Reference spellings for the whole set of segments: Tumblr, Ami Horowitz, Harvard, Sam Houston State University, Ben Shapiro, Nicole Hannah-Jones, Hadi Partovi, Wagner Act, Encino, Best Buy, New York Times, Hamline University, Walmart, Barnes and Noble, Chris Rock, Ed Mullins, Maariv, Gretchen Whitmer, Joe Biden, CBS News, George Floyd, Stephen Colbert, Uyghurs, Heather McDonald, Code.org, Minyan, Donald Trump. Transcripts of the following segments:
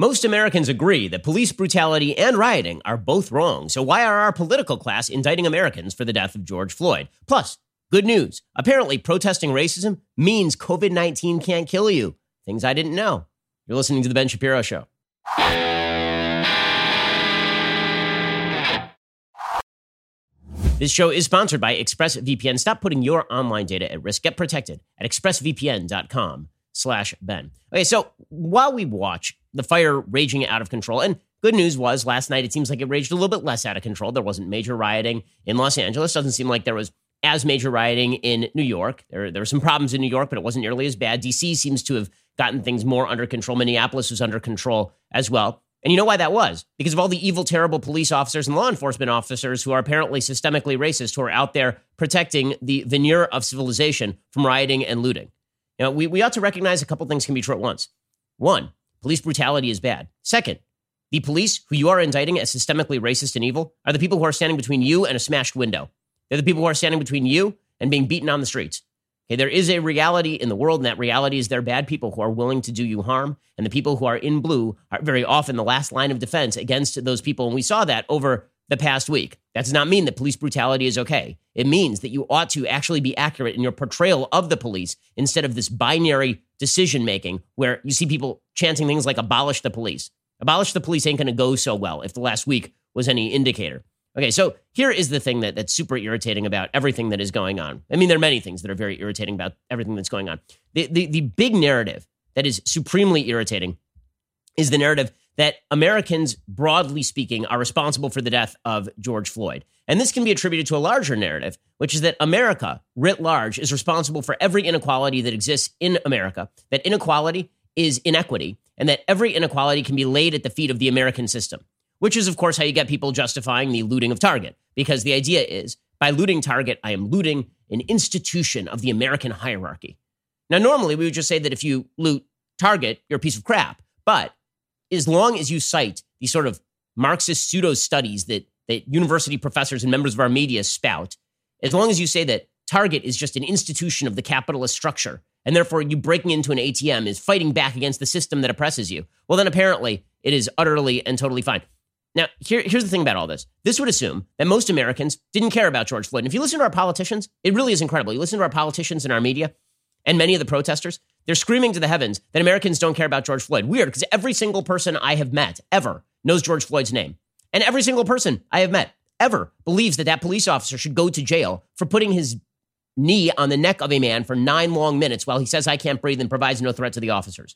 Most Americans agree that police brutality and rioting are both wrong, so why are our political class indicting Americans for the death of George Floyd? Plus, good news. Apparently, protesting racism means COVID-19 can't kill you. Things I didn't know. You're listening to The Ben Shapiro Show. This show is sponsored by ExpressVPN. Stop putting your online data at risk. Get protected at expressvpn.com/Ben. Okay, so while we watch the fire raging out of control, and good news was last night it seems like it raged a little bit less out of control. There wasn't major rioting in Los Angeles. Doesn't seem like there was as major rioting in New York. There were some problems in New York, but it wasn't nearly as bad. DC seems to have gotten things more under control. Minneapolis was under control as well. And you know why that was? Because of all the evil, terrible police officers and law enforcement officers who are apparently systemically racist, who are out there protecting the veneer of civilization from rioting and looting. You know, we ought to recognize a couple things can be true at once. One, police brutality is bad. Second, the police who you are indicting as systemically racist and evil are the people who are standing between you and a smashed window. They're the people who are standing between you and being beaten on the streets. Okay, there is a reality in the world, and that reality is there are bad people who are willing to do you harm, and the people who are in blue are very often the last line of defense against those people, and we saw that over the past week. That does not mean that police brutality is okay. It means that you ought to actually be accurate in your portrayal of the police instead of this binary decision-making where you see people chanting things like abolish the police. Abolish the police ain't going to go so well if the last week was any indicator. Okay, so here is the thing that's super irritating about everything that is going on. I mean, there are many things that are very irritating about everything that's going on. The big narrative that is supremely irritating is the narrative that Americans, broadly speaking, are responsible for the death of George Floyd. And this can be attributed to a larger narrative, which is that America, writ large, is responsible for every inequality that exists in America, that inequality is inequity, and that every inequality can be laid at the feet of the American system, which is, of course, how you get people justifying the looting of Target, because the idea is, by looting Target, I am looting an institution of the American hierarchy. Now, normally, we would just say that if you loot Target, you're a piece of crap, but as long as you cite these sort of Marxist pseudo-studies that university professors and members of our media spout, as long as you say that Target is just an institution of the capitalist structure, and therefore you breaking into an ATM is fighting back against the system that oppresses you, well, then apparently it is utterly and totally fine. Now, here's the thing about all this. This would assume that most Americans didn't care about George Floyd. And if you listen to our politicians, it really is incredible. You listen to our politicians and our media, and many of the protesters, they're screaming to the heavens that Americans don't care about George Floyd. Weird, because every single person I have met ever knows George Floyd's name. And every single person I have met ever believes that that police officer should go to jail for putting his knee on the neck of a man for 9 long minutes while he says, I can't breathe, and provides no threat to the officers.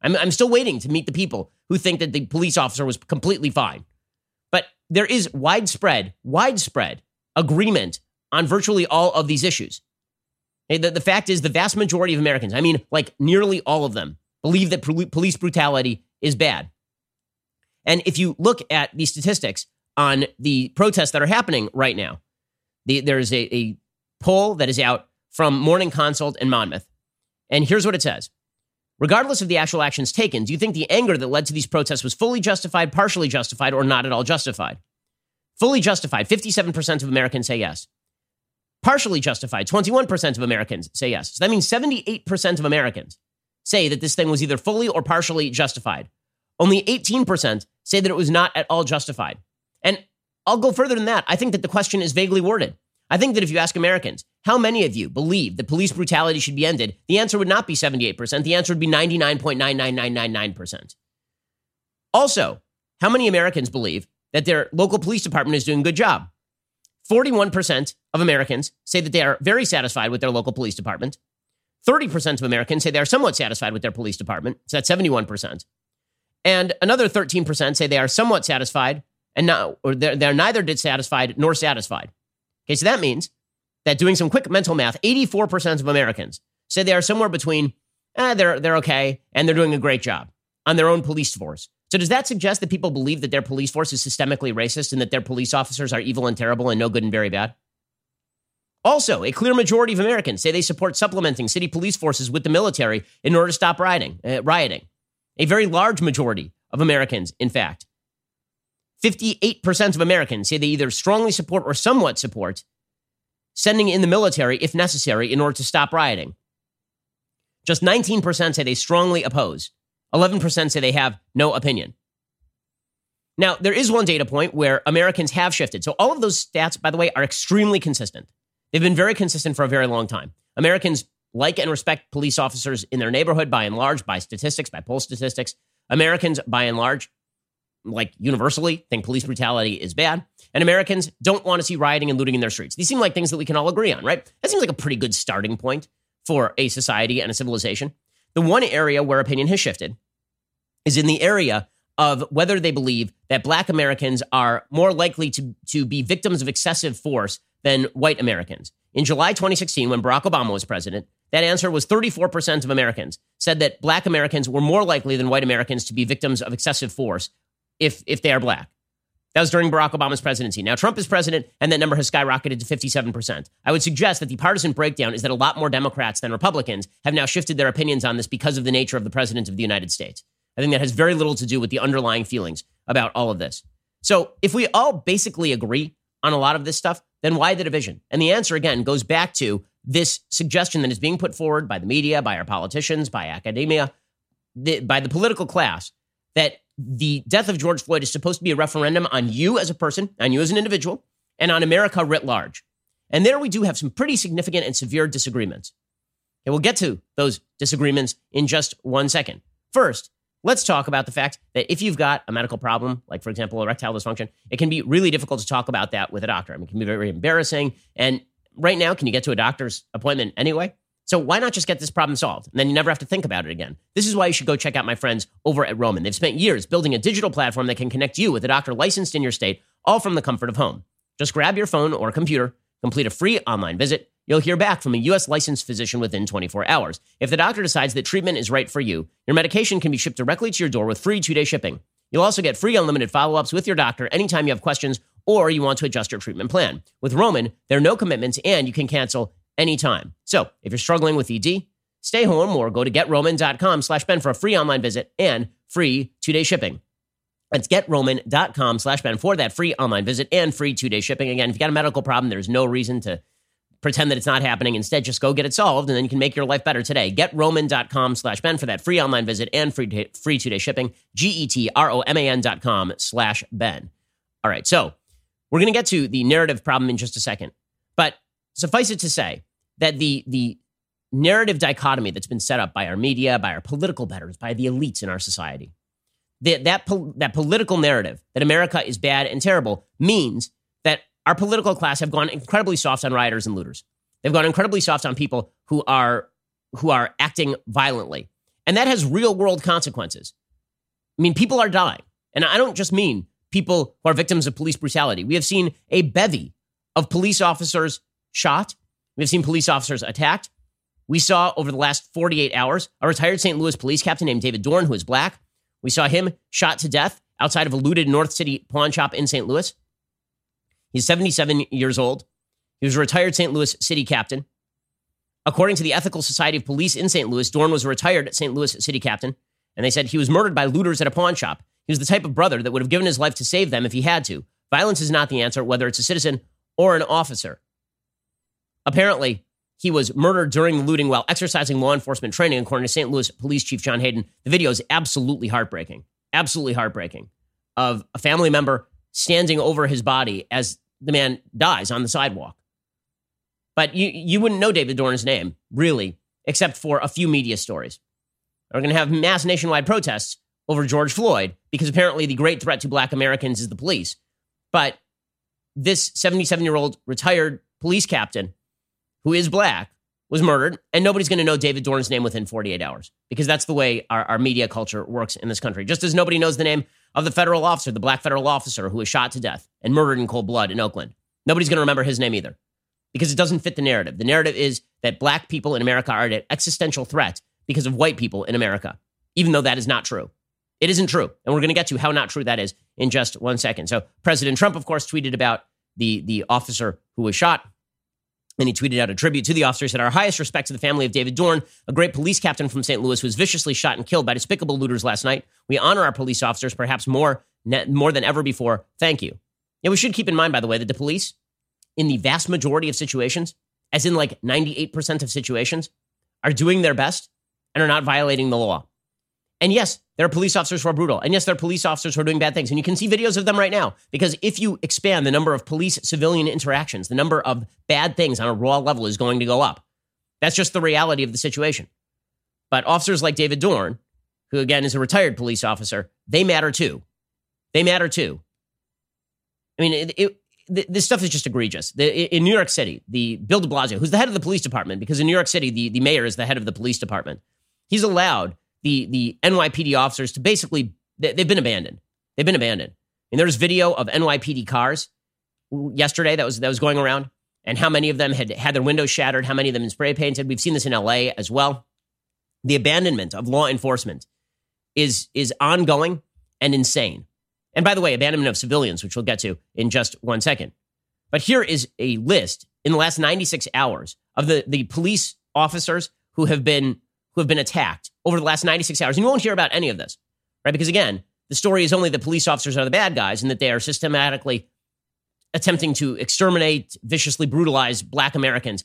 I'm still waiting to meet the people who think that the police officer was completely fine. But there is widespread agreement on virtually all of these issues. The fact is the vast majority of Americans, I mean, like nearly all of them, believe that police brutality is bad. And if you look at the statistics on the protests that are happening right now, there's a poll that is out from Morning Consult in Monmouth. And here's what it says. Regardless of the actual actions taken, do you think the anger that led to these protests was fully justified, partially justified, or not at all justified? Fully justified, 57% of Americans say yes. Partially justified, 21% of Americans say yes. So that means 78% of Americans say that this thing was either fully or partially justified. Only 18% say that it was not at all justified. And I'll go further than that. I think that the question is vaguely worded. I think that if you ask Americans, how many of you believe that police brutality should be ended, the answer would not be 78%. The answer would be 99.99999%. Also, how many Americans believe that their local police department is doing a good job? 41% of Americans say that they are very satisfied with their local police department. 30% of Americans say they are somewhat satisfied with their police department. So that's 71%. And another 13% say they are somewhat satisfied, and not, or they're neither dissatisfied nor satisfied. Okay, so that means that doing some quick mental math, 84% of Americans say they are somewhere between, they're okay, and they're doing a great job on their own police force. So does that suggest that people believe that their police force is systemically racist and that their police officers are evil and terrible and no good and very bad? Also, a clear majority of Americans say they support supplementing city police forces with the military in order to stop rioting. A very large majority of Americans, in fact. 58% of Americans say they either strongly support or somewhat support sending in the military, if necessary, in order to stop rioting. Just 19% say they strongly oppose 11% say they have no opinion. Now, there is one data point where Americans have shifted. So all of those stats, by the way, are extremely consistent. They've been very consistent for a very long time. Americans like and respect police officers in their neighborhood, by and large, by statistics, by poll statistics. Americans, by and large, like universally, think police brutality is bad. And Americans don't want to see rioting and looting in their streets. These seem like things that we can all agree on, right? That seems like a pretty good starting point for a society and a civilization. The one area where opinion has shifted is in the area of whether they believe that Black Americans are more likely to be victims of excessive force than white Americans. In July 2016, when Barack Obama was president, that answer was 34% of Americans said that Black Americans were more likely than white Americans to be victims of excessive force if they are Black. That was during Barack Obama's presidency. Now, Trump is president, and that number has skyrocketed to 57%. I would suggest that the partisan breakdown is that a lot more Democrats than Republicans have now shifted their opinions on this because of the nature of the president of the United States. I think that has very little to do with the underlying feelings about all of this. So if we all basically agree on a lot of this stuff, then why the division? And the answer, again, goes back to this suggestion that is being put forward by the media, by our politicians, by academia, by the political class, that the death of George Floyd is supposed to be a referendum on you as a person, on you as an individual, and on America writ large. And there we do have some pretty significant and severe disagreements. And we'll get to those disagreements in just one second. First, let's talk about the fact that if you've got a medical problem, like, for example, erectile dysfunction, it can be really difficult to talk about that with a doctor. I mean, it can be very embarrassing. And right now, can you get to a doctor's appointment anyway? So why not just get this problem solved? And then you never have to think about it again. This is why you should go check out my friends over at Roman. They've spent years building a digital platform that can connect you with a doctor licensed in your state, all from the comfort of home. Just grab your phone or computer, complete a free online visit. You'll hear back from a U.S. licensed physician within 24 hours. If the doctor decides that treatment is right for you, your medication can be shipped directly to your door with free 2-day shipping. You'll also get free unlimited follow-ups with your doctor anytime you have questions or you want to adjust your treatment plan. With Roman, there are no commitments and you can cancel anytime. So if you're struggling with ED, stay home or go to getroman.com/Ben for a free online visit and free 2-day shipping. That's getroman.com/Ben for that free online visit and free 2-day shipping. Again, if you've got a medical problem, there's no reason to pretend that it's not happening. Instead, just go get it solved and then you can make your life better today. GetRoman.com/Ben for that free online visit and free 2-day shipping. GETROMAN.com/Ben. All right. So we're going to get to the narrative problem in just a second, but suffice it to say that the narrative dichotomy that's been set up by our media, by our political betters, by the elites in our society, that political narrative that America is bad and terrible means that our political class have gone incredibly soft on rioters and looters. They've gone incredibly soft on people who are acting violently. And that has real world consequences. I mean, people are dying. And I don't just mean people who are victims of police brutality. We have seen a bevy of police officers shot. We've seen police officers attacked. We saw over the last 48 hours, a retired St. Louis police captain named David Dorn, who is Black. We saw him shot to death outside of a looted North City pawn shop in St. Louis. He's 77 years old. He was a retired St. Louis city captain. According to the Ethical Society of Police in St. Louis, Dorn was a retired St. Louis city captain, and they said he was murdered by looters at a pawn shop. He was the type of brother that would have given his life to save them if he had to. Violence is not the answer, whether it's a citizen or an officer. Apparently, he was murdered during the looting while exercising law enforcement training, according to St. Louis Police Chief John Hayden. The video is absolutely heartbreaking, of a family member standing over his body as the man dies on the sidewalk. But you wouldn't know David Dorn's name, really, except for a few media stories. We're going to have mass nationwide protests over George Floyd because apparently the great threat to Black Americans is the police. But this 77-year-old retired police captain who is Black was murdered, and nobody's going to know David Dorn's name within 48 hours because that's the way our media culture works in this country. Just as nobody knows the name of the federal officer, the Black federal officer who was shot to death and murdered in cold blood in Oakland. Nobody's going to remember his name either because it doesn't fit the narrative. The narrative is that Black people in America are at an existential threat because of white people in America, even though that is not true. It isn't true. And we're going to get to how not true that is in just one second. So President Trump, of course, tweeted about the officer who was shot. And he tweeted out a tribute to the officer. He said, "Our highest respect to the family of David Dorn, a great police captain from St. Louis who was viciously shot and killed by despicable looters last night. We honor our police officers, perhaps more than ever before. Thank you." Yeah, we should keep in mind, by the way, that the police, in the vast majority of situations, as in like 98% of situations, are doing their best and are not violating the law. And yes, there are police officers who are brutal. And yes, there are police officers who are doing bad things. And you can see videos of them right now, because if you expand the number of police-civilian interactions, the number of bad things on a raw level is going to go up. That's just the reality of the situation. But officers like David Dorn, who again is a retired police officer, they matter too. They matter too. I mean, this stuff is just egregious. In New York City, the Bill de Blasio, who's the head of the police department, because in New York City, the mayor is the head of the police department. He's allowed the NYPD officers to basically, they've been abandoned. They've been abandoned. And there's video of NYPD cars yesterday that was going around, and how many of them had their windows shattered, how many of them spray painted. We've seen this in LA as well. The abandonment of law enforcement is ongoing and insane. And by the way, abandonment of civilians, which we'll get to in just 1 second. But here is a list in the last 96 hours of the police officers who have been attacked over the last 96 hours. And you won't hear about any of this, right? Because again, the story is only that police officers are the bad guys and that they are systematically attempting to exterminate, viciously brutalize Black Americans,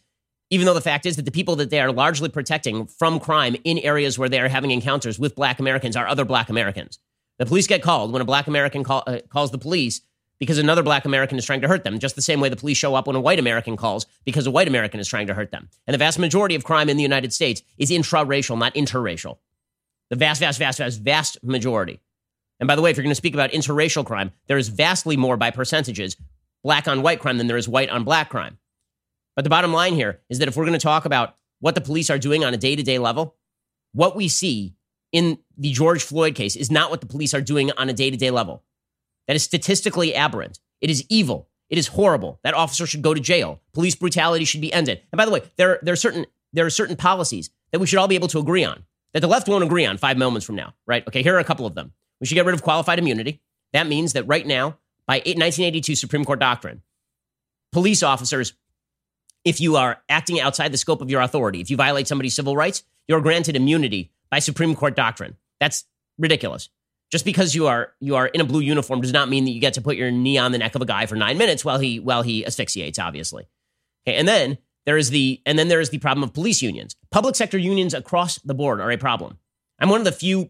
even though the fact is that the people that they are largely protecting from crime in areas where they are having encounters with Black Americans are other Black Americans. The police get called when a Black American calls the police because another Black American is trying to hurt them, just the same way the police show up when a white American calls because a white American is trying to hurt them. And the vast majority of crime in the United States is intraracial, not interracial. The vast, vast, vast, vast, vast majority. And by the way, if you're going to speak about interracial crime, there is vastly more by percentages Black on white crime than there is white on Black crime. But the bottom line here is that if we're going to talk about what the police are doing on a day-to-day level, what we see in the George Floyd case is not what the police are doing on a day-to-day level. That is statistically aberrant. It is evil. It is horrible. That officer should go to jail. Police brutality should be ended. And by the way, there are certain policies that we should all be able to agree on, that the left won't agree on 5 moments from now, right? Okay, here are a couple of them. We should get rid of qualified immunity. That means that right now, by 1982 Supreme Court doctrine, police officers, if you are acting outside the scope of your authority, if you violate somebody's civil rights, you're granted immunity by Supreme Court doctrine. That's ridiculous. Just because you are in a blue uniform does not mean that you get to put your knee on the neck of a guy for 9 minutes while he asphyxiates, obviously. Okay, and then there is the problem of police unions. Public sector unions across the board are a problem. I'm one of the few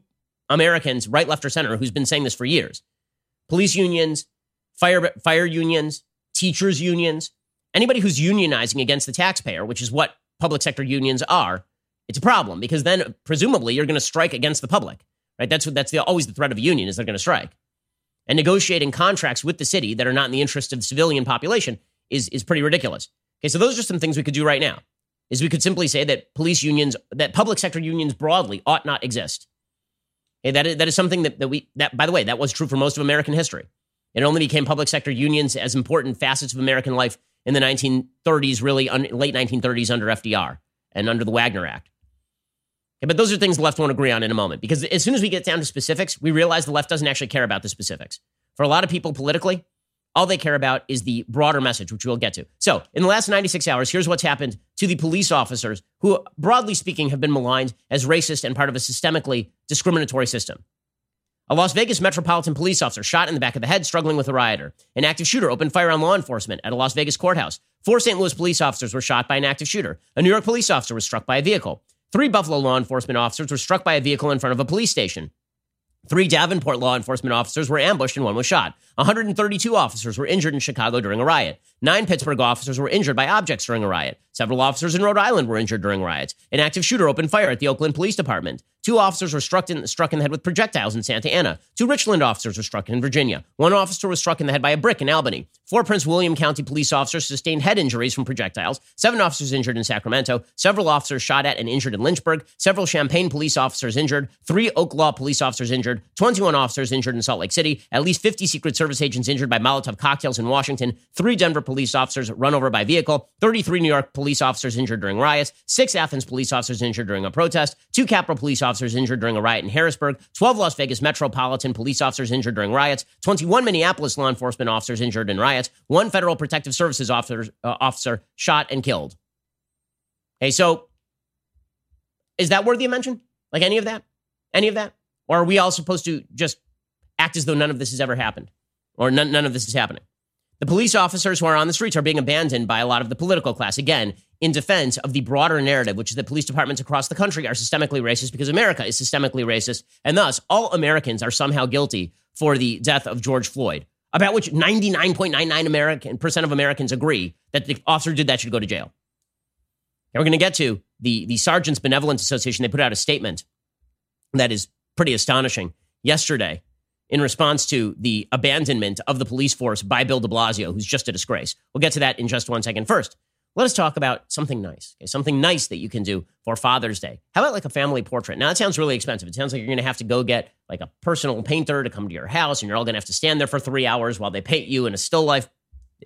Americans, right, left, or center, who's been saying this for years. Police unions, fire unions, teachers unions, anybody who's unionizing against the taxpayer, which is what public sector unions are. It's a problem, because then presumably you're going to strike against the public, right? That's always the threat of a union, is they're going to strike. And negotiating contracts with the city that are not in the interest of the civilian population is pretty ridiculous. Okay, so those are some things we could do right now, is we could simply say that police unions, that public sector unions broadly ought not exist. Okay, that is something that, by the way, that was true for most of American history. It only became public sector unions as important facets of American life in the 1930s, really late 1930s under FDR and under the Wagner Act. Okay, but those are things the left won't agree on in a moment, because as soon as we get down to specifics, we realize the left doesn't actually care about the specifics. For a lot of people politically, all they care about is the broader message, which we'll get to. So in the last 96 hours, here's what's happened to the police officers who, broadly speaking, have been maligned as racist and part of a systemically discriminatory system. A Las Vegas metropolitan police officer shot in the back of the head, struggling with a rioter. An active shooter opened fire on law enforcement at a Las Vegas courthouse. 4 St. Louis police officers were shot by an active shooter. A New York police officer was struck by a vehicle. 3 Buffalo law enforcement officers were struck by a vehicle in front of a police station. 3 Davenport law enforcement officers were ambushed and 1 was shot. 132 officers were injured in Chicago during a riot. 9 Pittsburgh officers were injured by objects during a riot. Several officers in Rhode Island were injured during riots. An active shooter opened fire at the Oakland Police Department. 2 officers were struck in the head with projectiles in Santa Ana. 2 Richland officers were struck in Virginia. 1 officer was struck in the head by a brick in Albany. 4 Prince William County police officers sustained head injuries from projectiles. 7 officers injured in Sacramento. Several officers shot at and injured in Lynchburg. Several Champaign police officers injured. 3 Oaklaw police officers injured. 21 officers injured in Salt Lake City. At least 50 Secret Service agents injured by Molotov cocktails in Washington. 3 Denver police officers run over by vehicle. 33 New York police officers injured during riots. 6 Athens police officers injured during a protest. 2 Capitol police officers injured during a riot in Harrisburg. 12 Las Vegas metropolitan police officers injured during riots. 21 Minneapolis law enforcement officers injured in riots. 1 Federal Protective Services officer shot and killed. Okay, so is that worthy of mention? Like any of that? Any of that? Or are we all supposed to just act as though none of this has ever happened? Or none of this is happening? The police officers who are on the streets are being abandoned by a lot of the political class. Again, in defense of the broader narrative, which is that police departments across the country are systemically racist because America is systemically racist, and thus all Americans are somehow guilty for the death of George Floyd, about which 99.99% of Americans agree that the officer did that should go to jail. Now we're going to get to the Sergeant's Benevolence Association. They put out a statement that is pretty astonishing yesterday in response to the abandonment of the police force by Bill de Blasio, who's just a disgrace. We'll get to that in just one second. First, let us talk about something nice, okay? Something nice that you can do for Father's Day. How about like a family portrait? Now, that sounds really expensive. It sounds like you're going to have to go get like a personal painter to come to your house, and you're all going to have to stand there for 3 hours while they paint you in a still life.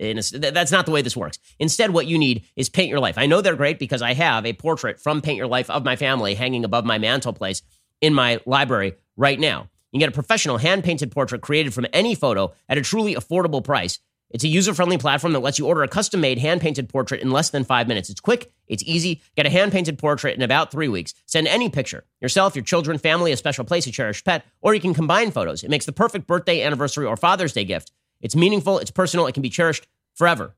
That's not the way this works. Instead, what you need is Paint Your Life. I know they're great because I have a portrait from Paint Your Life of my family hanging above my mantelpiece in my library right now. You can get a professional hand-painted portrait created from any photo at a truly affordable price. It's a user-friendly platform that lets you order a custom-made hand-painted portrait in less than 5 minutes. It's quick, it's easy. Get a hand-painted portrait in about 3 weeks. Send any picture, yourself, your children, family, a special place, a cherished pet, or you can combine photos. It makes the perfect birthday, anniversary, or Father's Day gift. It's meaningful, it's personal, it can be cherished forever.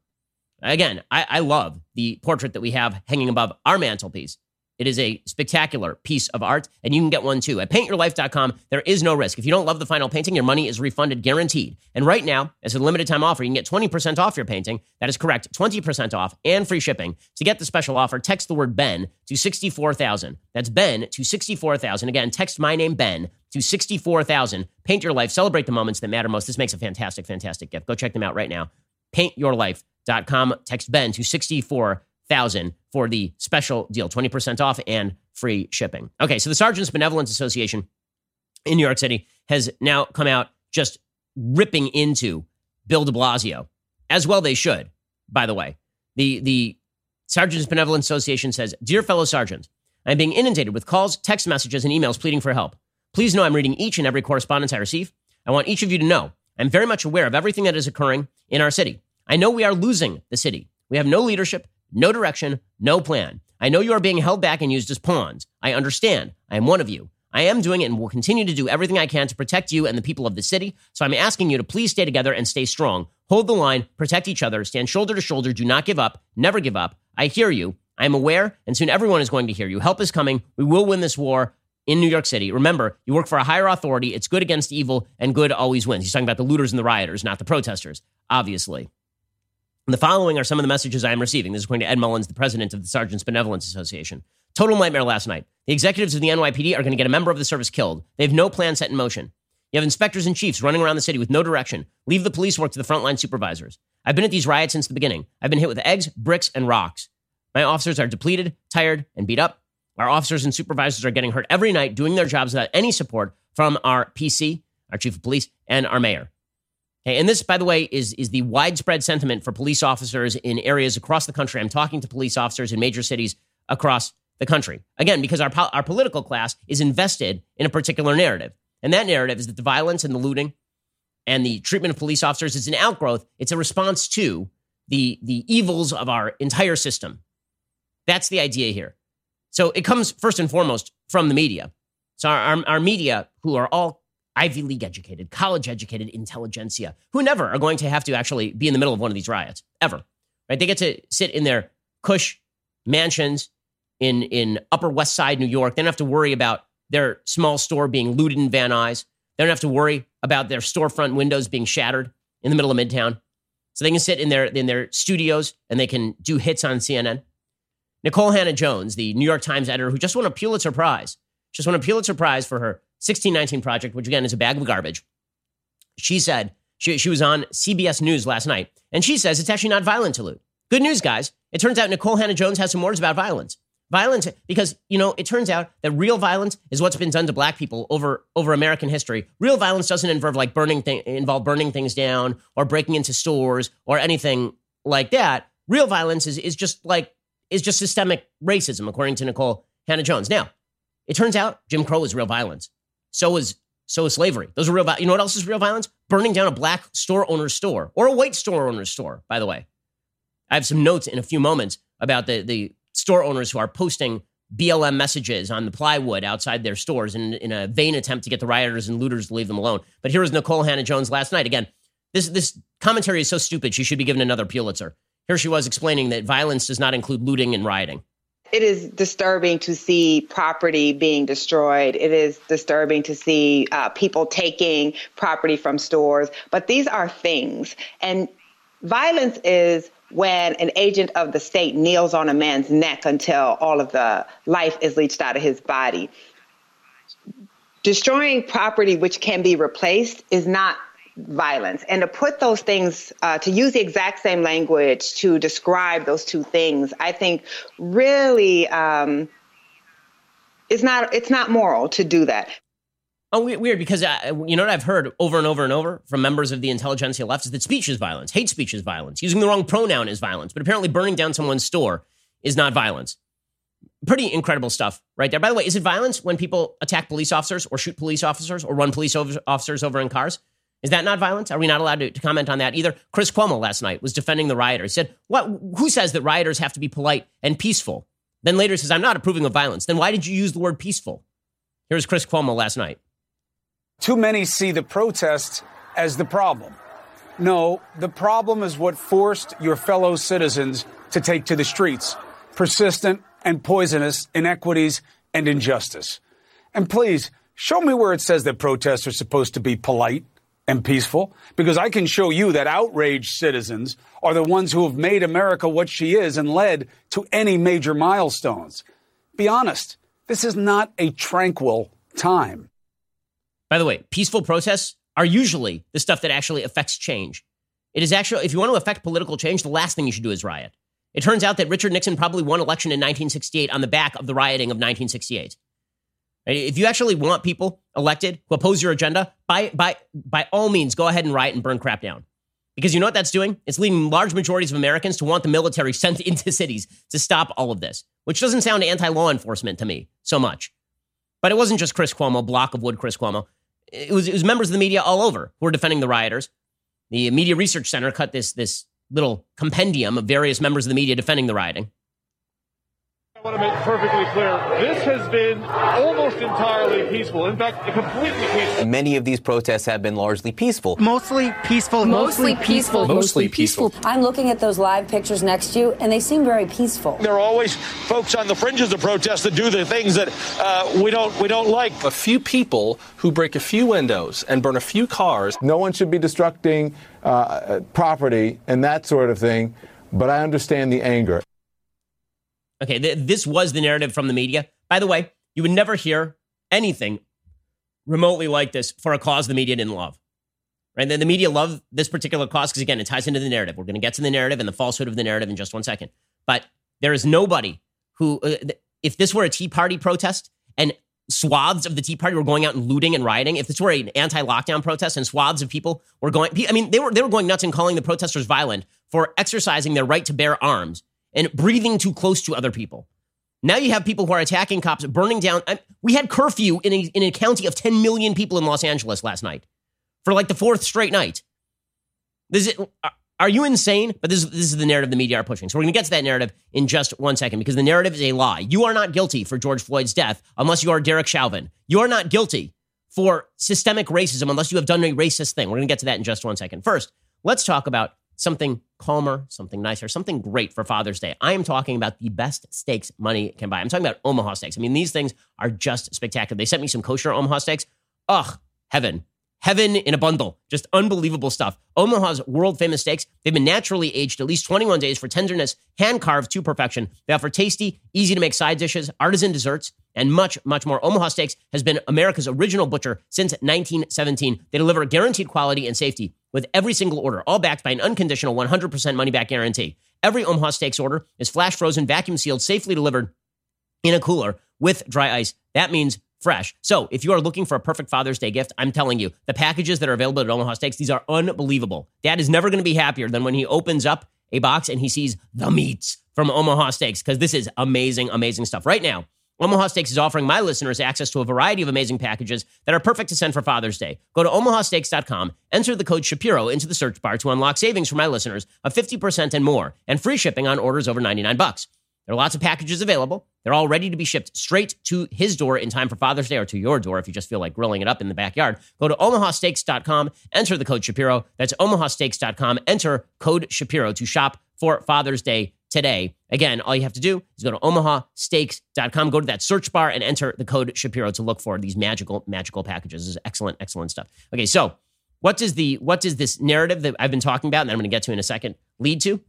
Again, I love the portrait that we have hanging above our mantelpiece. It is a spectacular piece of art, and you can get one too. At paintyourlife.com, there is no risk. If you don't love the final painting, your money is refunded, guaranteed. And right now, as a limited time offer, you can get 20% off your painting. That is correct, 20% off and free shipping. To get the special offer, text the word Ben to 64,000. That's Ben to 64,000. Again, text my name, Ben, to 64,000. Paint Your Life. Celebrate the moments that matter most. This makes a fantastic, fantastic gift. Go check them out right now. Paintyourlife.com. Text Ben to 64,000 for the special deal, 20% off and free shipping. Okay, so the Sergeant's Benevolence Association in New York City has now come out just ripping into Bill de Blasio, as well they should, by the way. The Sergeant's Benevolence Association says, "Dear fellow sergeant, I'm being inundated with calls, text messages, and emails pleading for help. Please know I'm reading each and every correspondence I receive. I want each of you to know I'm very much aware of everything that is occurring in our city. I know we are losing the city. We have no leadership, no direction, no plan. I know you are being held back and used as pawns. I understand. I am one of you. I am doing it and will continue to do everything I can to protect you and the people of the city. So I'm asking you to please stay together and stay strong. Hold the line, protect each other, stand shoulder to shoulder, do not give up, never give up. I hear you. I am aware, and soon everyone is going to hear you. Help is coming. We will win this war in New York City. Remember, you work for a higher authority. It's good against evil, and good always wins." He's talking about the looters and the rioters, not the protesters, obviously. And the following are some of the messages I am receiving. This is according to Ed Mullins, the president of the Sergeant's Benevolence Association. "Total nightmare last night. The executives of the NYPD are going to get a member of the service killed. They have no plan set in motion. You have inspectors and chiefs running around the city with no direction. Leave the police work to the frontline supervisors. I've been at these riots since the beginning. I've been hit with eggs, bricks, and rocks. My officers are depleted, tired, and beat up. Our officers and supervisors are getting hurt every night, doing their jobs without any support from our PC, our chief of police, and our mayor." Okay, and this, by the way, is the widespread sentiment for police officers in areas across the country. I'm talking to police officers in major cities across the country. Again, because our political class is invested in a particular narrative. And that narrative is that the violence and the looting and the treatment of police officers is an outgrowth. It's a response to the evils of our entire system. That's the idea here. So it comes first and foremost from the media. So our media, who are all Ivy League educated, college educated intelligentsia, who never are going to have to actually be in the middle of one of these riots, ever, right? They get to sit in their cush mansions in Upper West Side, New York. They don't have to worry about their small store being looted in Van Nuys. They don't have to worry about their storefront windows being shattered in the middle of Midtown. So they can sit in their studios and they can do hits on CNN. Nicole Hannah-Jones, the New York Times editor, who just won a Pulitzer Prize, for her 1619 Project, which again is a bag of garbage. She said, she was on CBS News last night, and she says it's actually not violent to loot. Good news, guys. It turns out Nicole Hannah-Jones has some words about violence. Violence, because, you know, it turns out that real violence is what's been done to black people over American history. Real violence doesn't involve like burning things down or breaking into stores or anything like that. Real violence is just systemic racism, according to Nicole Hannah-Jones. Now, it turns out Jim Crow is real violence. So is slavery. Those are real violence. You know what else is real violence? Burning down a black store owner's store, or a white store owner's store, by the way. I have some notes in a few moments about the store owners who are posting BLM messages on the plywood outside their stores in a vain attempt to get the rioters and looters to leave them alone. But here was Nicole Hannah-Jones last night. Again, this commentary is so stupid, she should be given another Pulitzer. Here she was explaining that violence does not include looting and rioting. It is disturbing to see property being destroyed. It is disturbing to see people taking property from stores. But these are things. And violence is when an agent of the state kneels on a man's neck until all of the life is leached out of his body. Destroying property which can be replaced is not violence. And to put those things, to use the exact same language to describe those two things, I think really it's not moral to do that. Oh, weird, because you know what I've heard over and over and over from members of the intelligentsia left is that speech is violence, hate speech is violence, using the wrong pronoun is violence, but apparently burning down someone's store is not violence. Pretty incredible stuff right there. By the way, is it violence when people attack police officers or shoot police officers or run police officers over in cars? Is that not violence? Are we not allowed to comment on that either? Chris Cuomo last night was defending the rioters. He said, "What? Who says that rioters have to be polite and peaceful?" Then later says, "I'm not approving of violence." Then why did you use the word peaceful? Here's Chris Cuomo last night. Too many see the protests as the problem. No, the problem is what forced your fellow citizens to take to the streets. Persistent and poisonous inequities and injustice. And please, show me where it says that protests are supposed to be polite and peaceful, because I can show you that outraged citizens are the ones who have made America what she is and led to any major milestones. Be honest, this is not a tranquil time. By the way, peaceful protests are usually the stuff that actually affects change. It is actually, if you want to affect political change, the last thing you should do is riot. It turns out that Richard Nixon probably won election in 1968 on the back of the rioting of 1968. If you actually want people elected who oppose your agenda, by all means, go ahead and riot and burn crap down. Because you know what that's doing? It's leading large majorities of Americans to want the military sent into cities to stop all of this, which doesn't sound anti-law enforcement to me so much. But it wasn't just Chris Cuomo, block of wood Chris Cuomo. It was members of the media all over who were defending the rioters. The Media Research Center cut this little compendium of various members of the media defending the rioting. I want to make perfectly clear, this has been almost entirely peaceful. In fact, completely peaceful. Many of these protests have been largely peaceful. Mostly peaceful. Mostly peaceful. Mostly peaceful. I'm looking at those live pictures next to you, and they seem very peaceful. There are always folks on the fringes of protests that do the things that we don't like. A few people who break a few windows and burn a few cars. No one should be destructing property and that sort of thing, but I understand the anger. Okay, this was the narrative from the media. By the way, you would never hear anything remotely like this for a cause the media didn't love. Right? The media loved this particular cause because, again, it ties into the narrative. We're going to get to the narrative and the falsehood of the narrative in just one second. But there is nobody who, if this were a Tea Party protest and swaths of the Tea Party were going out and looting and rioting, if this were an anti-lockdown protest and swaths of people were going, I mean, they were going nuts and calling the protesters violent for exercising their right to bear arms and breathing too close to other people. Now you have people who are attacking cops, burning down. We had curfew in a county of 10 million people in Los Angeles last night for like the fourth straight night. Are you insane? But this is the narrative the media are pushing. So we're going to get to that narrative in just one second, because the narrative is a lie. You are not guilty for George Floyd's death unless you are Derek Chauvin. You are not guilty for systemic racism unless you have done a racist thing. We're going to get to that in just one second. First, let's talk about something calmer, something nicer, something great for Father's Day. I am talking about the best steaks money can buy. I'm talking about Omaha Steaks. I mean, these things are just spectacular. They sent me some kosher Omaha Steaks. Ugh, heaven. Heaven in a bundle. Just unbelievable stuff. Omaha's world-famous steaks, they've been naturally aged at least 21 days for tenderness, hand-carved to perfection. They offer tasty, easy-to-make side dishes, artisan desserts, and much, much more. Omaha Steaks has been America's original butcher since 1917. They deliver guaranteed quality and safety with every single order, all backed by an unconditional 100% money-back guarantee. Every Omaha Steaks order is flash-frozen, vacuum-sealed, safely delivered in a cooler with dry ice. That means fresh. So if you are looking for a perfect Father's Day gift, I'm telling you, the packages that are available at Omaha Steaks, these are unbelievable. Dad is never going to be happier than when he opens up a box and he sees the meats from Omaha Steaks, because this is amazing, amazing stuff. Right now, Omaha Steaks is offering my listeners access to a variety of amazing packages that are perfect to send for Father's Day. Go to omahasteaks.com, enter the code Shapiro into the search bar to unlock savings for my listeners of 50% and more, and free shipping on orders over $99. There are lots of packages available. They're all ready to be shipped straight to his door in time for Father's Day, or to your door if you just feel like grilling it up in the backyard. Go to omahasteaks.com, enter the code Shapiro. That's omahasteaks.com, enter code Shapiro to shop for Father's Day today. Again, all you have to do is go to omahasteaks.com, go to that search bar and enter the code Shapiro to look for these magical, magical packages. This is excellent, excellent stuff. Okay, so what does this narrative that I've been talking about, and I'm going to get to in a second, lead to?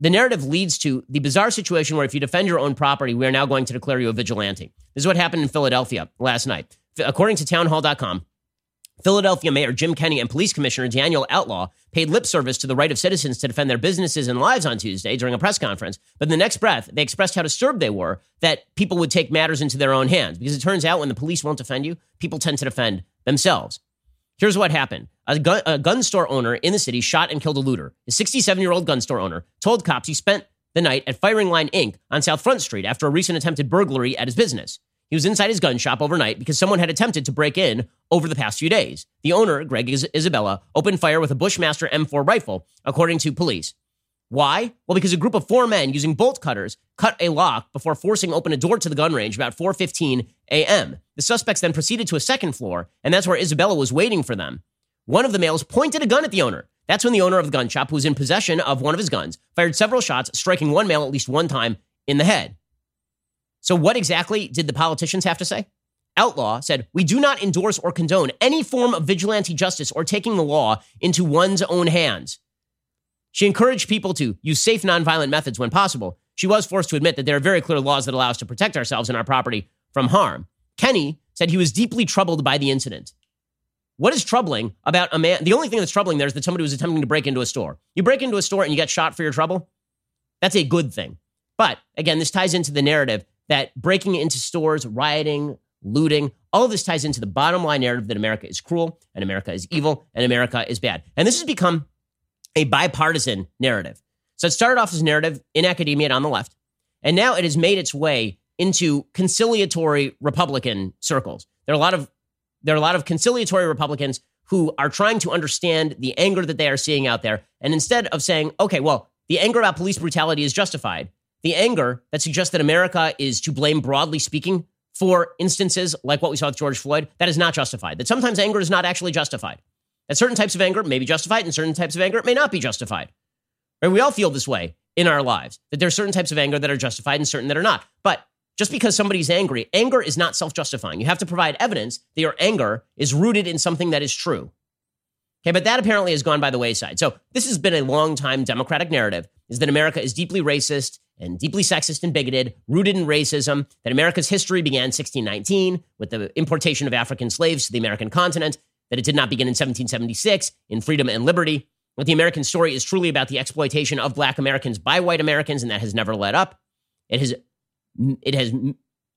The narrative leads to the bizarre situation where if you defend your own property, we are now going to declare you a vigilante. This is what happened in Philadelphia last night. According to townhall.com, Philadelphia Mayor Jim Kenney and Police Commissioner Daniel Outlaw paid lip service to the right of citizens to defend their businesses and lives on Tuesday during a press conference. But in the next breath, they expressed how disturbed they were that people would take matters into their own hands. Because it turns out when the police won't defend you, people tend to defend themselves. Here's what happened. A gun store owner in the city shot and killed a looter. A 67-year-old gun store owner told cops he spent the night at Firing Line Inc. on South Front Street after a recent attempted burglary at his business. He was inside his gun shop overnight because someone had attempted to break in over the past few days. The owner, Greg Isabella, opened fire with a Bushmaster M4 rifle, according to police. Why? Well, because a group of four men using bolt cutters cut a lock before forcing open a door to the gun range about 4:15 a.m. The suspects then proceeded to a second floor, and that's where Isabella was waiting for them. One of the males pointed a gun at the owner. That's when the owner of the gun shop, who was in possession of one of his guns, fired several shots, striking one male at least one time in the head. So what exactly did the politicians have to say? Outlaw said, "We do not endorse or condone any form of vigilante justice or taking the law into one's own hands." She encouraged people to use safe, nonviolent methods when possible. She was forced to admit that there are very clear laws that allow us to protect ourselves and our property from harm. Kenny said he was deeply troubled by the incident. What is troubling about a man? The only thing that's troubling there is that somebody was attempting to break into a store. You break into a store and you get shot for your trouble. That's a good thing. But again, this ties into the narrative that breaking into stores, rioting, looting, all of this ties into the bottom line narrative that America is cruel and America is evil and America is bad. And this has become a bipartisan narrative. So it started off as a narrative in academia and on the left, and now it has made its way into conciliatory Republican circles. There are a lot of conciliatory Republicans who are trying to understand the anger that they are seeing out there. And instead of saying, okay, well, the anger about police brutality is justified, the anger that suggests that America is to blame, broadly speaking, for instances like what we saw with George Floyd, that is not justified. That sometimes anger is not actually justified. That certain types of anger may be justified and certain types of anger may not be justified. Right? We all feel this way in our lives, that there are certain types of anger that are justified and certain that are not. But just because somebody's angry, anger is not self-justifying. You have to provide evidence that your anger is rooted in something that is true. Okay, but that apparently has gone by the wayside. So this has been a long time Democratic narrative, is that America is deeply racist and deeply sexist and bigoted, rooted in racism, that America's history began in 1619 with the importation of African slaves to the American continent, that it did not begin in 1776 in freedom and liberty, that the American story is truly about the exploitation of Black Americans by white Americans, and that has never let up. It has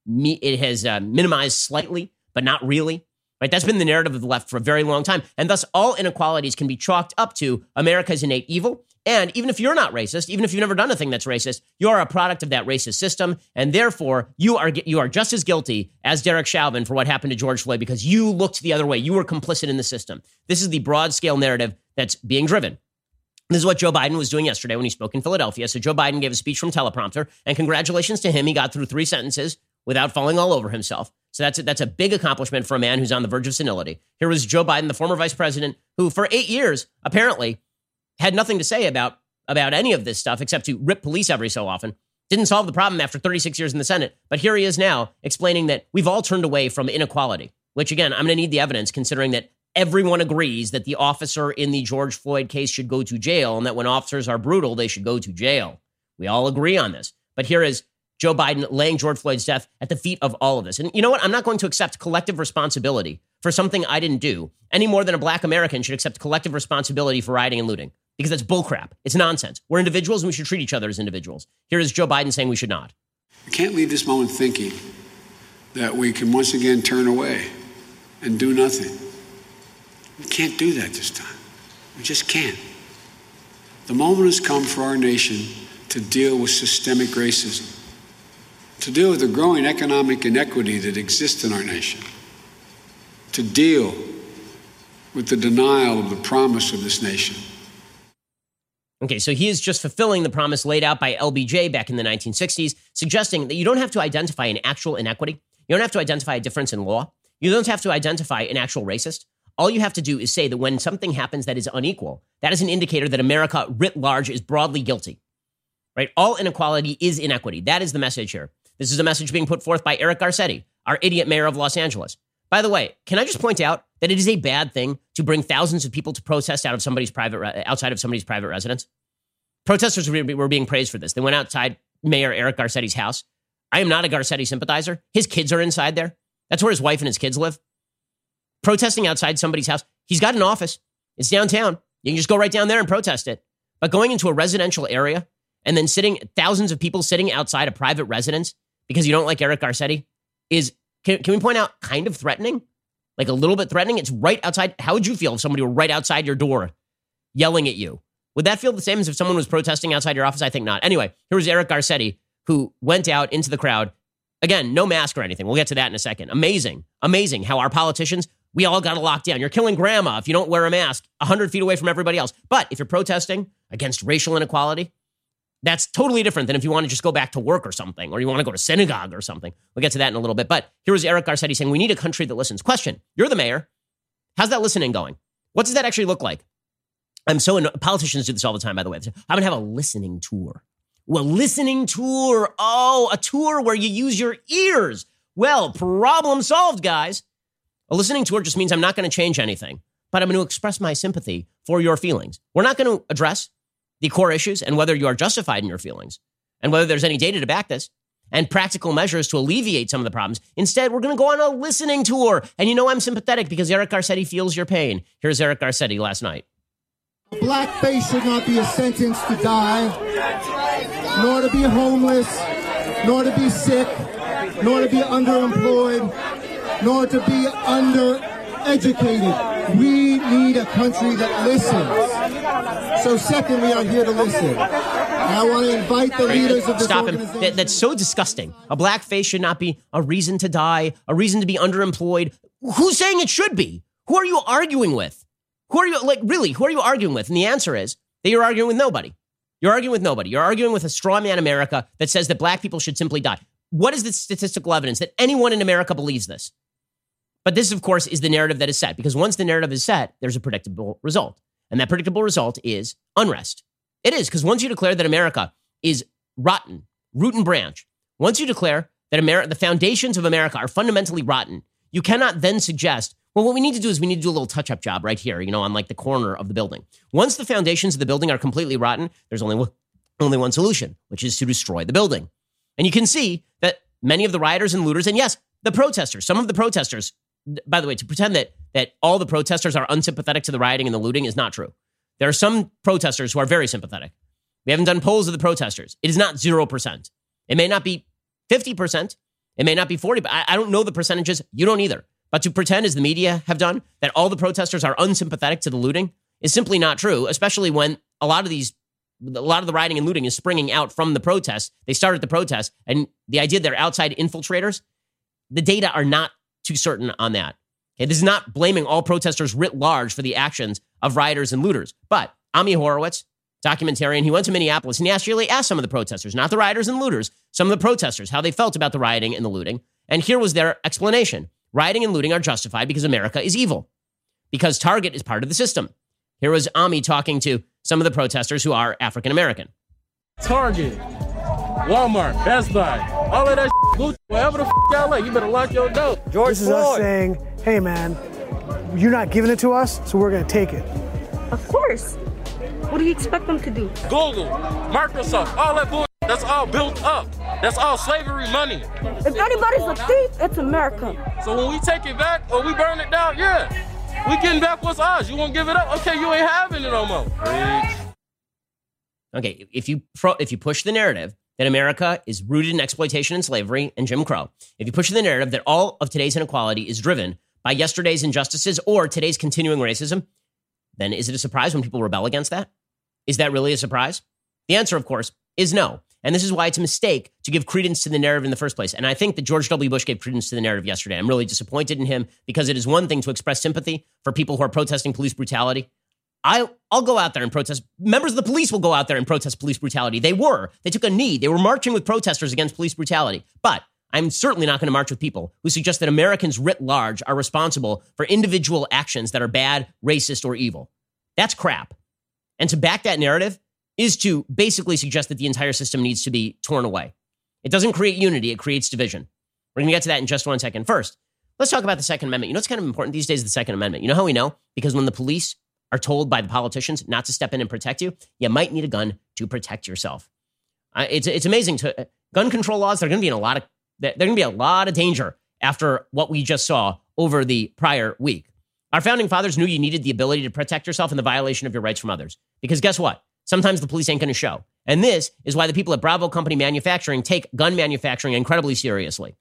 minimized slightly, but not really. Right? That's been the narrative of the left for a very long time. And thus, all inequalities can be chalked up to America's innate evil. And even if you're not racist, even if you've never done a thing that's racist, you're a product of that racist system. And therefore, you are just as guilty as Derek Chauvin for what happened to George Floyd, because you looked the other way. You were complicit in the system. This is the broad scale narrative that's being driven. This is what Joe Biden was doing yesterday when he spoke in Philadelphia. So Joe Biden gave a speech from teleprompter, and congratulations to him. He got through three sentences without falling all over himself. So that's a big accomplishment for a man who's on the verge of senility. Here was Joe Biden, the former vice president, who for 8 years, apparently, had nothing to say about any of this stuff except to rip police every so often. Didn't solve the problem after 36 years in the Senate. But here he is now explaining that we've all turned away from inequality, which again, I'm going to need the evidence, considering that everyone agrees that the officer in the George Floyd case should go to jail, and that when officers are brutal, they should go to jail. We all agree on this. But here is Joe Biden laying George Floyd's death at the feet of all of us. And you know what? I'm not going to accept collective responsibility for something I didn't do any more than a Black American should accept collective responsibility for rioting and looting. Because that's bullcrap. It's nonsense. We're individuals and we should treat each other as individuals. Here is Joe Biden saying we should not. We can't leave this moment thinking that we can once again turn away and do nothing. We can't do that this time. We just can't. The moment has come for our nation to deal with systemic racism, to deal with the growing economic inequity that exists in our nation, to deal with the denial of the promise of this nation. Okay, so he is just fulfilling the promise laid out by LBJ back in the 1960s, suggesting that you don't have to identify an actual inequity. You don't have to identify a difference in law. You don't have to identify an actual racist. All you have to do is say that when something happens that is unequal, that is an indicator that America writ large is broadly guilty, right? All inequality is inequity. That is the message here. This is a message being put forth by Eric Garcetti, our idiot mayor of Los Angeles. By the way, can I just point out that it is a bad thing to bring thousands of people to protest out of somebody's private, outside of somebody's private residence? Protesters were being praised for this. They went outside Mayor Eric Garcetti's house. I am not a Garcetti sympathizer. His kids are inside there. That's where his wife and his kids live. Protesting outside somebody's house. He's got an office. It's downtown. You can just go right down there and protest it. But going into a residential area and then sitting, thousands of people sitting outside a private residence because you don't like Eric Garcetti is, can we point out, kind of threatening? Like a little bit threatening? It's right outside. How would you feel if somebody were right outside your door yelling at you? Would that feel the same as if someone was protesting outside your office? I think not. Anyway, here was Eric Garcetti, who went out into the crowd. Again, no mask or anything. We'll get to that in a second. Amazing. Amazing how our politicians, we all got to lock down. You're killing grandma if you don't wear a mask 100 feet away from everybody else. But if you're protesting against racial inequality, that's totally different than if you want to just go back to work or something, or you want to go to synagogue or something. We'll get to that in a little bit. But here was Eric Garcetti saying, we need a country that listens. Question, you're the mayor. How's that listening going? What does that actually look like? I'm so annoyed. Politicians do this all the time, by the way. I'm going to have a listening tour. Well, listening tour. Oh, a tour where you use your ears. Well, problem solved, guys. A listening tour just means I'm not going to change anything, but I'm going to express my sympathy for your feelings. We're not going to address the core issues and whether you are justified in your feelings and whether there's any data to back this and practical measures to alleviate some of the problems. Instead, we're going to go on a listening tour. And you know I'm sympathetic because Eric Garcetti feels your pain. Here's Eric Garcetti last night. Black face should not be a sentence to die, nor to be homeless, nor to be sick, nor to be underemployed, nor to be undereducated. We need a country that listens. So second, we are here to listen. And I want to invite the leaders of this organization. Stop him. That's so disgusting. A black face should not be a reason to die, a reason to be underemployed. Who's saying it should be? Who are you arguing with? Who are you, like, really, who are you arguing with? And the answer is that you're arguing with nobody. You're arguing with nobody. You're arguing with a straw man America that says that black people should simply die. What is the statistical evidence that anyone in America believes this? But this, of course, is the narrative that is set, because once the narrative is set, there's a predictable result. And that predictable result is unrest. It is, because once you declare that America is rotten, root and branch, once you declare that the foundations of America are fundamentally rotten, you cannot then suggest, well, what we need to do is we need to do a little touch-up job right here, you know, on like the corner of the building. Once the foundations of the building are completely rotten, there's only one solution, which is to destroy the building. And you can see that many of the rioters and looters, and yes, the protesters, some of the protesters, by the way, to pretend that all the protesters are unsympathetic to the rioting and the looting is not true. There are some protesters who are very sympathetic. We haven't done polls of the protesters. It is not 0%. It may not be 50%. It may not be 40%. I don't know the percentages. You don't either. But to pretend, as the media have done, that all the protesters are unsympathetic to the looting is simply not true, especially when a lot of the rioting and looting is springing out from the protests. They started the protests, and the idea they're outside infiltrators, the data are not too certain on that. Okay, this is not blaming all protesters writ large for the actions of rioters and looters. But Ami Horowitz, documentarian, he went to Minneapolis and he actually asked some of the protesters, not the rioters and looters, some of the protesters, how they felt about the rioting and the looting. And here was their explanation. Rioting and looting are justified because America is evil, because Target is part of the system. Here was Ami talking to some of the protesters who are African-American. Target, Walmart, Best Buy, all of that shit, whatever the y'all like, you better lock your door. George Floyd. This is us saying, hey man, you're not giving it to us, so we're going to take it. Of course. What do you expect them to do? Google, Microsoft, all that bullshit. That's all built up. That's all slavery money. If anybody's a thief, it's America. So when we take it back or we burn it down, yeah, we getting back what's ours. You won't give it up? Okay, you ain't having it no more. Okay, if you push the narrative that America is rooted in exploitation and slavery and Jim Crow, if you push the narrative that all of today's inequality is driven by yesterday's injustices or today's continuing racism, then is it a surprise when people rebel against that? Is that really a surprise? The answer, of course, is no. And this is why it's a mistake to give credence to the narrative in the first place. And I think that George W. Bush gave credence to the narrative yesterday. I'm really disappointed in him because it is one thing to express sympathy for people who are protesting police brutality. I'll go out there and protest. Members of the police will go out there and protest police brutality. They were. They took a knee. They were marching with protesters against police brutality. But I'm certainly not going to march with people who suggest that Americans writ large are responsible for individual actions that are bad, racist, or evil. That's crap. And to back that narrative is to basically suggest that the entire system needs to be torn away. It doesn't create unity. It creates division. We're going to get to that in just one second. First, let's talk about the Second Amendment. You know what's kind of important these days, the Second Amendment. You know how we know? Because when the police are told by the politicians not to step in and protect you, you might need a gun to protect yourself. It's amazing. Gun control laws, they're going to be a lot of danger after what we just saw over the prior week. Our founding fathers knew you needed the ability to protect yourself and the violation of your rights from others. Because guess what? Sometimes the police ain't going to show. And this is why the people at Bravo Company Manufacturing take gun manufacturing incredibly seriously.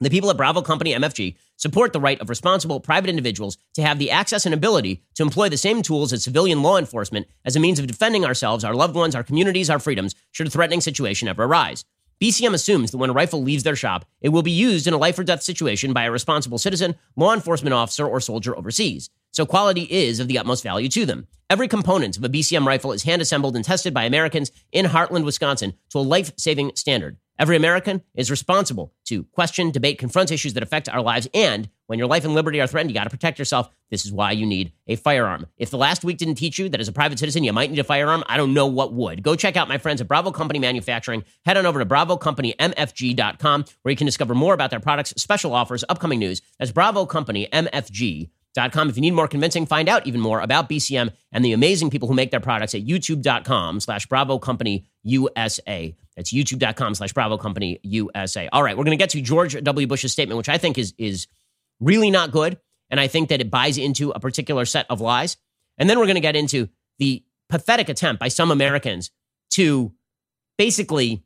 The people at Bravo Company MFG support the right of responsible private individuals to have the access and ability to employ the same tools as civilian law enforcement as a means of defending ourselves, our loved ones, our communities, our freedoms, should a threatening situation ever arise. BCM assumes that when a rifle leaves their shop, it will be used in a life or death situation by a responsible citizen, law enforcement officer, or soldier overseas. So quality is of the utmost value to them. Every component of a BCM rifle is hand-assembled and tested by Americans in Heartland, Wisconsin, to a life-saving standard. Every American is responsible to question, debate, confront issues that affect our lives, and when your life and liberty are threatened, you got to protect yourself. This is why you need a firearm. If the last week didn't teach you that as a private citizen, you might need a firearm, I don't know what would. Go check out my friends at Bravo Company Manufacturing. Head on over to BravoCompanyMFG.com, where you can discover more about their products, special offers, upcoming news. That's BravoCompanyMFG.com. If you need more convincing, find out even more about BCM and the amazing people who make their products at YouTube.com/BravoCompanyUSA. That's YouTube.com/BravoCompanyUSA. All right, we're going to get to George W. Bush's statement, which I think is really not good. And I think that it buys into a particular set of lies. And then we're going to get into the pathetic attempt by some Americans to basically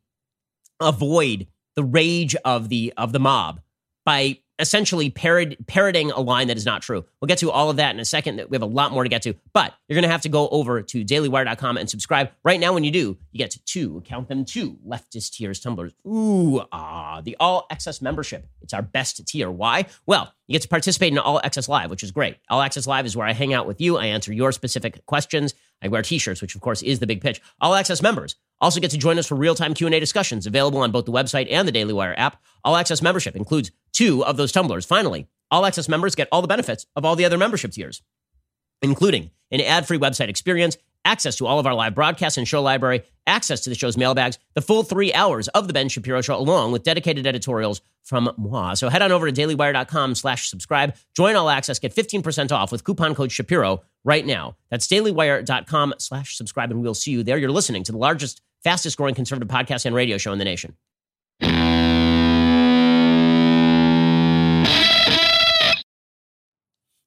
avoid the rage of the mob by essentially parroting a line that is not true. We'll get to all of that in a second. We have a lot more to get to, but you're going to have to go over to dailywire.com and subscribe. Right now, when you do, you get to two leftist tiers tumblers. The All Access membership. It's our best tier. Why? Well, you get to participate in All Access Live, which is great. All Access Live is where I hang out with you. I answer your specific questions. I wear t-shirts, which of course is the big pitch. All Access members also get to join us for real-time Q&A discussions available on both the website and the Daily Wire app. All Access membership includes two of those tumblers. Finally, All Access members get all the benefits of all the other membership tiers, including an ad-free website experience, access to all of our live broadcasts and show library, access to the show's mailbags, the full 3 hours of The Ben Shapiro Show, along with dedicated editorials from moi. So head on over to dailywire.com/subscribe. Join All Access. Get 15% off with coupon code Shapiro right now. That's dailywire.com/subscribe, and we'll see you there. You're listening to the largest, fastest-growing conservative podcast and radio show in the nation.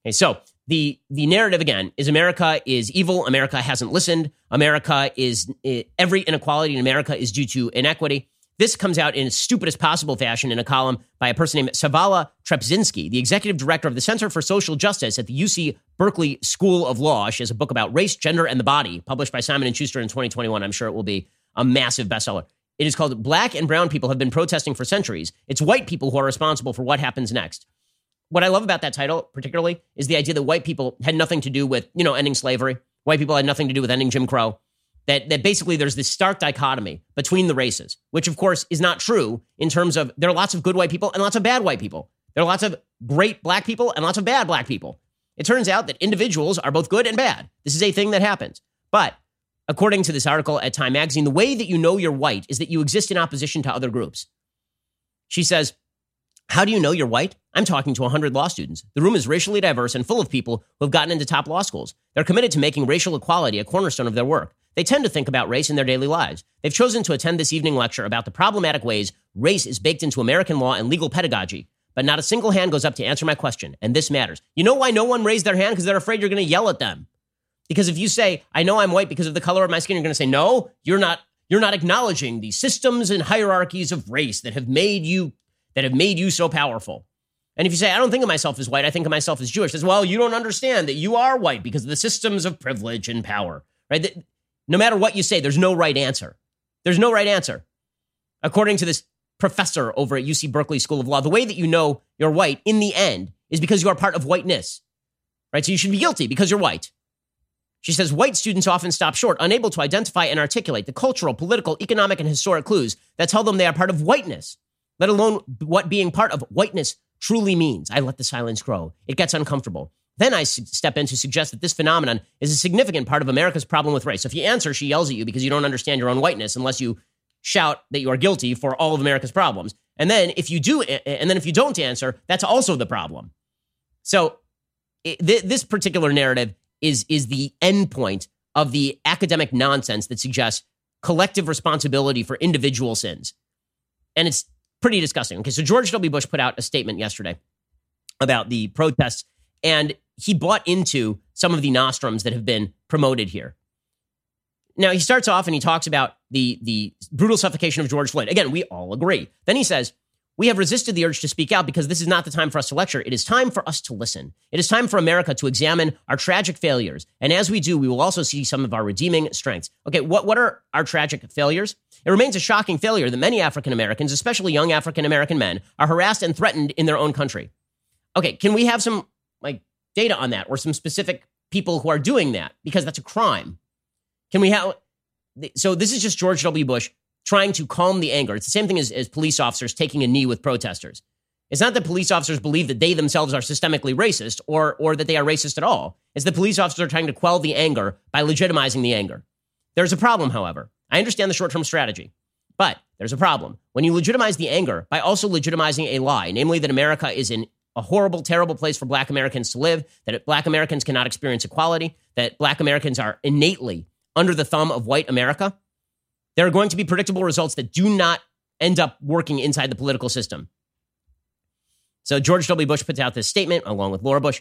Okay, so the narrative, again, is America is evil. America hasn't listened. America is every inequality in America is due to inequity. This comes out in its stupidest possible fashion in a column by a person named Savala Trepczynski, the executive director of the Center for Social Justice at the UC Berkeley School of Law. She has a book about race, gender, and the body, published by Simon & Schuster in 2021. I'm sure it will be a massive bestseller. It is called Black and Brown People Have Been Protesting for Centuries. It's white people who are responsible for what happens next. What I love about that title, particularly, is the idea that white people had nothing to do with, ending slavery. White people had nothing to do with ending Jim Crow. That basically there's this stark dichotomy between the races, which of course is not true in terms of there are lots of good white people and lots of bad white people. There are lots of great black people and lots of bad black people. It turns out that individuals are both good and bad. This is a thing that happens. But according to this article at Time Magazine, the way that you know you're white is that you exist in opposition to other groups. She says, how do you know you're white? I'm talking to 100 law students. The room is racially diverse and full of people who have gotten into top law schools. They're committed to making racial equality a cornerstone of their work. They tend to think about race in their daily lives. They've chosen to attend this evening lecture about the problematic ways race is baked into American law and legal pedagogy. But not a single hand goes up to answer my question, and this matters. You know why no one raised their hand? Because they're afraid you're going to yell at them. Because if you say, I know I'm white because of the color of my skin, you're going to say, no, you're not acknowledging the systems and hierarchies of race that have made you so powerful. And if you say, I don't think of myself as white, I think of myself as Jewish, says, well, you don't understand that you are white because of the systems of privilege and power, right? No matter what you say, there's no right answer. There's no right answer. According to this professor over at UC Berkeley School of Law, the way that you know you're white in the end is because you are part of whiteness, right? So you should be guilty because you're white. She says, white students often stop short, unable to identify and articulate the cultural, political, economic, and historic clues that tell them they are part of whiteness, let alone what being part of whiteness truly means. I let the silence grow. It gets uncomfortable. Then I step in to suggest that this phenomenon is a significant part of America's problem with race. So if you answer, she yells at you because you don't understand your own whiteness unless you shout that you are guilty for all of America's problems. And then if you do, and then if you don't answer, that's also the problem. So this particular narrative is the end point of the academic nonsense that suggests collective responsibility for individual sins. And it's pretty disgusting. Okay, so George W. Bush put out a statement yesterday about the protests, and he bought into some of the nostrums that have been promoted here. Now, he starts off and he talks about the brutal suffocation of George Floyd. Again, we all agree. Then he says, we have resisted the urge to speak out because this is not the time for us to lecture. It is time for us to listen. It is time for America to examine our tragic failures. And as we do, we will also see some of our redeeming strengths. Okay, what are our tragic failures? It remains a shocking failure that many African Americans, especially young African American men, are harassed and threatened in their own country. Okay, can we have some data on that, or some specific people who are doing that, because that's a crime? Can we have? So this is just George W. Bush trying to calm the anger. It's the same thing as police officers taking a knee with protesters. It's not that police officers believe that they themselves are systemically racist or that they are racist at all. It's that police officers are trying to quell the anger by legitimizing the anger. There's a problem, however. I understand the short-term strategy, but there's a problem. When you legitimize the anger by also legitimizing a lie, namely that America is in a horrible, terrible place for Black Americans to live, that Black Americans cannot experience equality, that Black Americans are innately under the thumb of white America, there are going to be predictable results that do not end up working inside the political system. So George W. Bush puts out this statement along with Laura Bush.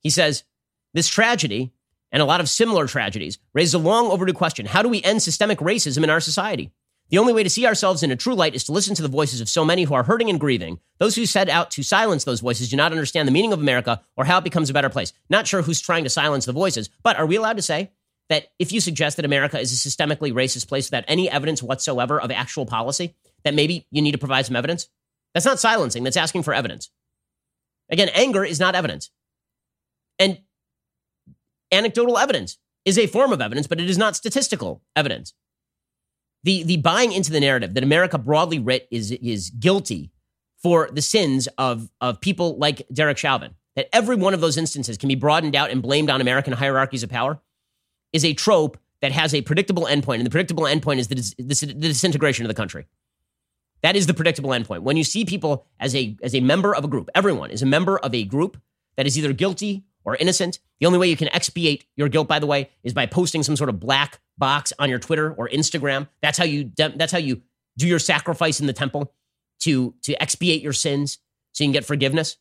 He says, this tragedy and a lot of similar tragedies raises a long overdue question. How do we end systemic racism in our society? The only way to see ourselves in a true light is to listen to the voices of so many who are hurting and grieving. Those who set out to silence those voices do not understand the meaning of America or how it becomes a better place. Not sure who's trying to silence the voices, but are we allowed to say that if you suggest that America is a systemically racist place without any evidence whatsoever of actual policy, that maybe you need to provide some evidence? That's not silencing. That's asking for evidence. Again, anger is not evidence. And anecdotal evidence is a form of evidence, but it is not statistical evidence. The buying into the narrative that America broadly writ is guilty for the sins of people like Derek Chauvin, that every one of those instances can be broadened out and blamed on American hierarchies of power, is a trope that has a predictable endpoint. And the predictable endpoint is the disintegration of the country. That is the predictable endpoint. When you see people as a member of a group, everyone is a member of a group that is either guilty or innocent. The only way you can expiate your guilt, by the way, is by posting some sort of black box on your Twitter or Instagram. That's how you do your sacrifice in the temple to expiate your sins so you can get forgiveness.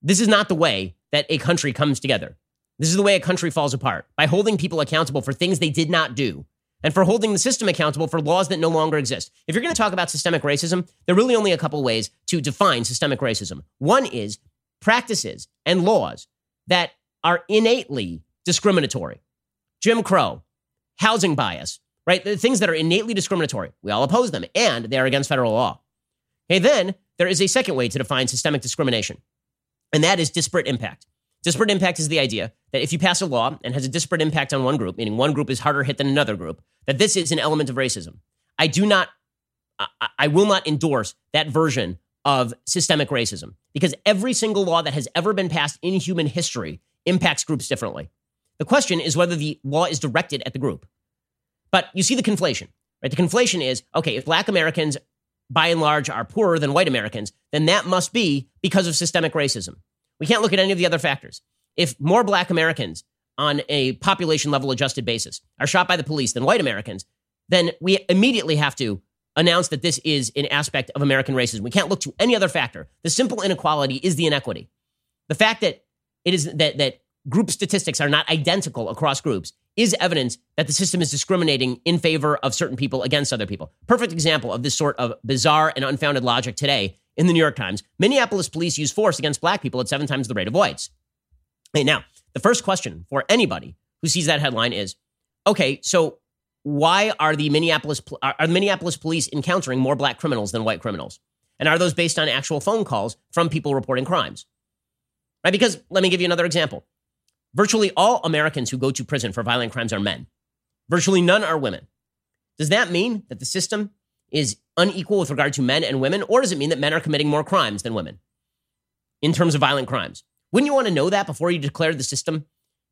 This is not the way that a country comes together. This is the way a country falls apart, by holding people accountable for things they did not do and for holding the system accountable for laws that no longer exist. If you're going to talk about systemic racism, there are really only a couple ways to define systemic racism. One is practices and laws that are innately discriminatory. Jim Crow, housing bias, right? The things that are innately discriminatory. We all oppose them, and they are against federal law. Okay, then there is a second way to define systemic discrimination, and that is disparate impact. Disparate impact is the idea that if you pass a law and has a disparate impact on one group, meaning one group is harder hit than another group, that this is an element of racism. I will not endorse that version of systemic racism, because every single law that has ever been passed in human history impacts groups differently. The question is whether the law is directed at the group. But you see the conflation, right? The conflation is, okay, if Black Americans, by and large, are poorer than white Americans, then that must be because of systemic racism. We can't look at any of the other factors. If more Black Americans on a population level adjusted basis are shot by the police than white Americans, then we immediately have to announce that this is an aspect of American racism. We can't look to any other factor. The simple inequality is the inequity. The fact that it is that group statistics are not identical across groups is evidence that the system is discriminating in favor of certain people against other people. Perfect example of this sort of bizarre and unfounded logic today in the New York Times. Minneapolis police use force against Black people at 7 times the rate of whites. Okay, now, the first question for anybody who sees that headline is, okay, so why are the Minneapolis police encountering more Black criminals than white criminals? And are those based on actual phone calls from people reporting crimes? Right? Because let me give you another example. Virtually all Americans who go to prison for violent crimes are men. Virtually none are women. Does that mean that the system is unequal with regard to men and women? Or does it mean that men are committing more crimes than women in terms of violent crimes? Wouldn't you want to know that before you declare the system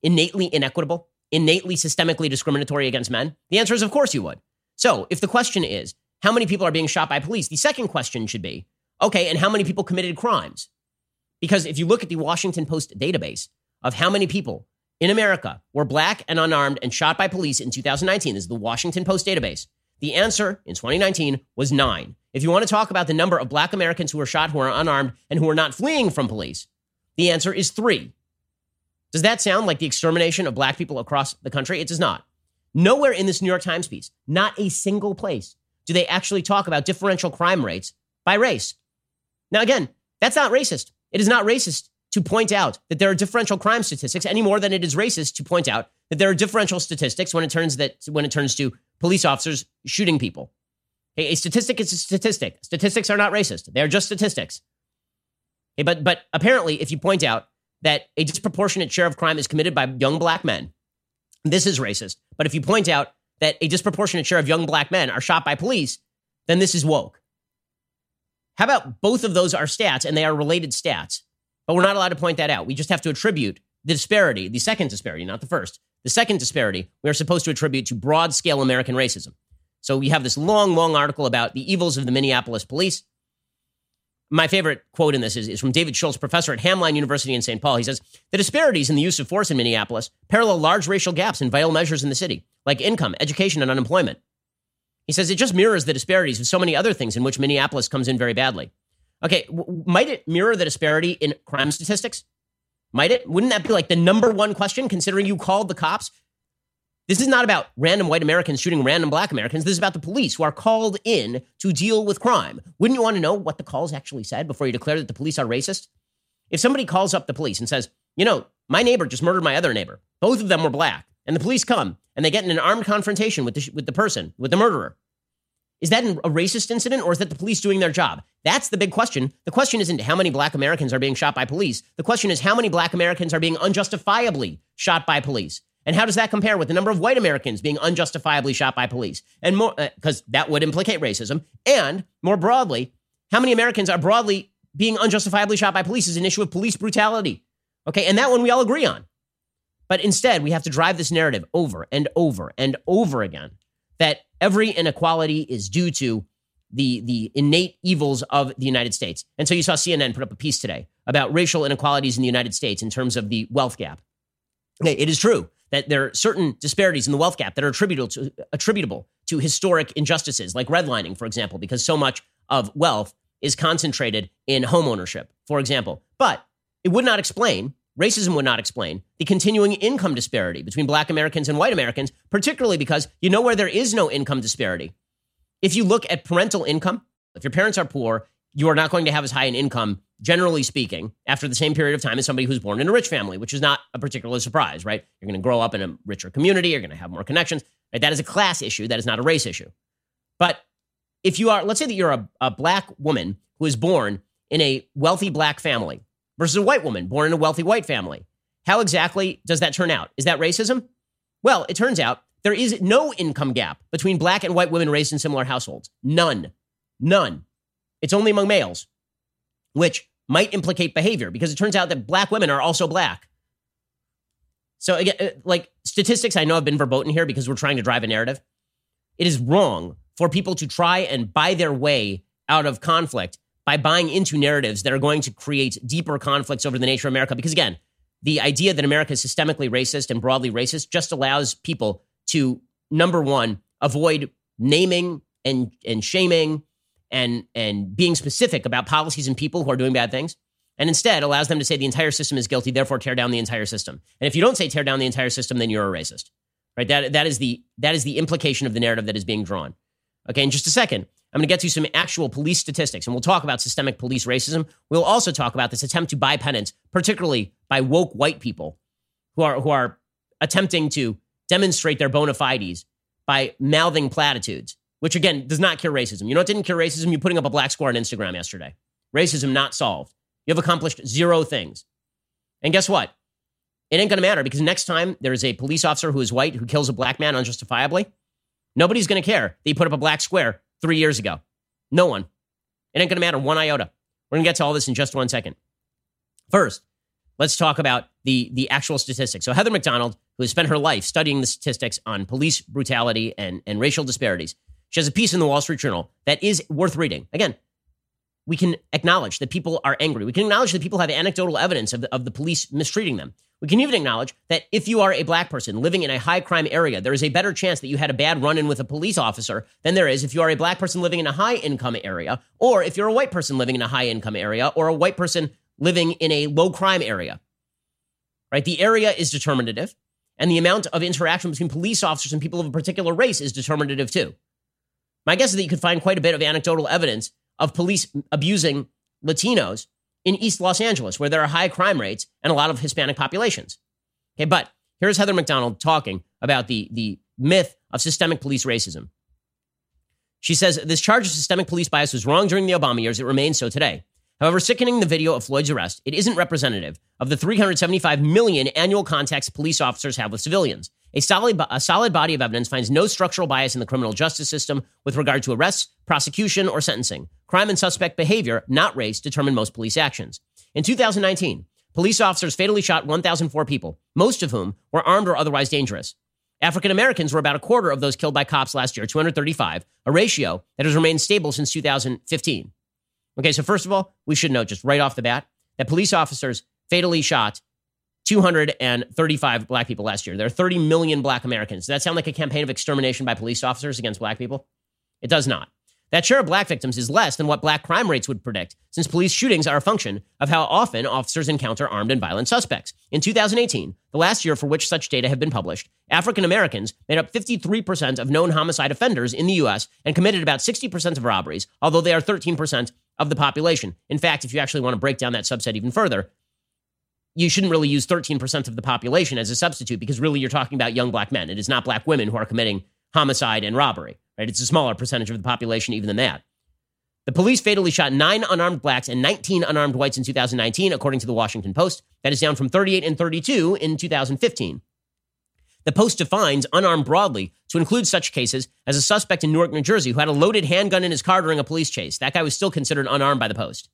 innately inequitable, innately systemically discriminatory against men? The answer is, of course you would. So if the question is, how many people are being shot by police? The second question should be, okay, and how many people committed crimes? Because if you look at the Washington Post database of how many people in America were black and unarmed and shot by police in 2019, this is the Washington Post database, the answer in 2019 was 9. If you want to talk about the number of black Americans who were shot, who are unarmed, and who are not fleeing from police, the answer is 3. Does that sound like the extermination of black people across the country? It does not. Nowhere in this New York Times piece, not a single place, do they actually talk about differential crime rates by race. Now, again, that's not racist. It is not racist to point out that there are differential crime statistics any more than it is racist to point out that there are differential statistics when it turns to police officers shooting people. Okay, a statistic is a statistic. Statistics are not racist. They are just statistics. Okay, but apparently, if you point out that a disproportionate share of crime is committed by young black men, this is racist. But if you point out that a disproportionate share of young black men are shot by police, then this is woke. How about both of those are stats, and they are related stats, but we're not allowed to point that out. We just have to attribute the disparity, the second disparity, not the first. The second disparity we are supposed to attribute to broad-scale American racism. So we have this long, long article about the evils of the Minneapolis police. My favorite quote in this is from David Schultz, professor at Hamline University in St. Paul. He says, the disparities in the use of force in Minneapolis parallel large racial gaps in vital measures in the city, like income, education, and unemployment. He says it just mirrors the disparities of so many other things in which Minneapolis comes in very badly. Okay, might it mirror the disparity in crime statistics? Might it? Wouldn't that be like the number one question, considering you called the cops? This is not about random white Americans shooting random black Americans. This is about the police who are called in to deal with crime. Wouldn't you want to know what the calls actually said before you declare that the police are racist? If somebody calls up the police and says, you know, my neighbor just murdered my other neighbor. Both of them were black. And the police come and they get in an armed confrontation with the murderer. Is that a racist incident, or is that the police doing their job? That's the big question. The question isn't how many black Americans are being shot by police. The question is how many black Americans are being unjustifiably shot by police. And how does that compare with the number of white Americans being unjustifiably shot by police? And more, because that would implicate racism. And more broadly, how many Americans are broadly being unjustifiably shot by police is an issue of police brutality. Okay, and that one we all agree on. But instead, we have to drive this narrative over and over and over again that every inequality is due to the innate evils of the United States. And so you saw CNN put up a piece today about racial inequalities in the United States in terms of the wealth gap. Okay, it is true that there are certain disparities in the wealth gap that are attributable to historic injustices, like redlining, for example, because so much of wealth is concentrated in homeownership, for example. But it would not explain... Racism would not explain the continuing income disparity between black Americans and white Americans, particularly because you know where there is no income disparity. If you look at parental income, if your parents are poor, you are not going to have as high an income, generally speaking, after the same period of time as somebody who's born in a rich family, which is not a particular surprise, right? You're going to grow up in a richer community. You're going to have more connections. Right? That is a class issue. That is not a race issue. But if you are, let's say that you're a black woman who is born in a wealthy black family, versus a white woman born in a wealthy white family. How exactly does that turn out? Is that racism? Well, it turns out there is no income gap between black and white women raised in similar households. None. It's only among males, which might implicate behavior because it turns out that black women are also black. So again, like statistics, I know I've been verboten here because we're trying to drive a narrative. It is wrong for people to try and buy their way out of conflict by buying into narratives that are going to create deeper conflicts over the nature of America. Because again, the idea that America is systemically racist and broadly racist just allows people to, number one, avoid naming and shaming and being specific about policies and people who are doing bad things, and instead allows them to say the entire system is guilty, therefore tear down the entire system. And if you don't say tear down the entire system, then you're a racist, right? That is the implication of the narrative that is being drawn. Okay, in just a second, I'm going to get to some actual police statistics, and we'll talk about systemic police racism. We'll also talk about this attempt to buy penance, particularly by woke white people who are attempting to demonstrate their bona fides by mouthing platitudes, which, again, does not cure racism. You know what didn't cure racism? You putting up a black square on Instagram yesterday. Racism not solved. You have accomplished zero things. And guess what? It ain't going to matter, because next time there is a police officer who is white who kills a black man unjustifiably, nobody's going to care that he put up a black square 3 years ago. No one. It ain't going to matter one iota. We're going to get to all this in just 1 second. First, let's talk about the actual statistics. So Heather McDonald, who has spent her life studying the statistics on police brutality and racial disparities, she has a piece in the Wall Street Journal that is worth reading. Again, we can acknowledge that people are angry. We can acknowledge that people have anecdotal evidence of the police mistreating them. We can even acknowledge that if you are a black person living in a high crime area, there is a better chance that you had a bad run-in with a police officer than there is if you are a black person living in a high income area, or if you're a white person living in a high income area, or a white person living in a low crime area, right? The area is determinative, and the amount of interaction between police officers and people of a particular race is determinative too. My guess is that you could find quite a bit of anecdotal evidence of police abusing Latinos in East Los Angeles, where there are high crime rates and a lot of Hispanic populations. Okay, but here's Heather McDonald talking about the myth of systemic police racism. She says, this charge of systemic police bias was wrong during the Obama years. It remains so today. However, sickening the video of Floyd's arrest, it isn't representative of the 375 million annual contacts police officers have with civilians. A solid body of evidence finds no structural bias in the criminal justice system with regard to arrests, prosecution, or sentencing. Crime and suspect behavior, not race, determine most police actions. In 2019, police officers fatally shot 1,004 people, most of whom were armed or otherwise dangerous. African Americans were about a quarter of those killed by cops last year, 235, a ratio that has remained stable since 2015. Okay, so first of all, we should note just right off the bat that police officers fatally shot 235 black people last year. There are 30 million black Americans. Does that sound like a campaign of extermination by police officers against black people? It does not. That share of black victims is less than what black crime rates would predict, since police shootings are a function of how often officers encounter armed and violent suspects. In 2018, the last year for which such data have been published, African Americans made up 53% of known homicide offenders in the U.S. and committed about 60% of robberies, although they are 13% of the population. In fact, if you actually want to break down that subset even further, you shouldn't really use 13% of the population as a substitute, because really you're talking about young black men. It is not black women who are committing homicide and robbery, right? It's a smaller percentage of the population even than that. The police fatally shot 9 unarmed blacks and 19 unarmed whites in 2019, according to the Washington Post. That is down from 38 and 32 in 2015. The Post defines unarmed broadly to include such cases as a suspect in Newark, New Jersey, who had a loaded handgun in his car during a police chase. That guy was still considered unarmed by the Post.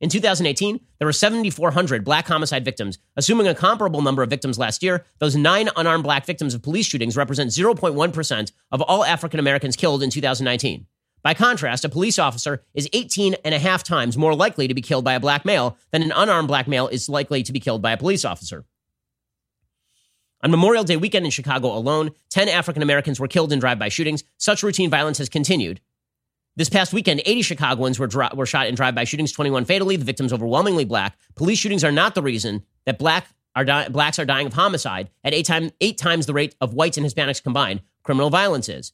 In 2018, there were 7,400 black homicide victims. Assuming a comparable number of victims last year, those 9 unarmed black victims of police shootings represent 0.1% of all African Americans killed in 2019. By contrast, a police officer is 18 and a half times more likely to be killed by a black male than an unarmed black male is likely to be killed by a police officer. On Memorial Day weekend in Chicago alone, 10 African Americans were killed in drive-by shootings. Such routine violence has continued. This past weekend, 80 Chicagoans were shot in drive-by shootings, 21 fatally, the victims overwhelmingly black. Police shootings are not the reason that blacks are dying of homicide at eight times the rate of whites and Hispanics combined. Criminal violence is.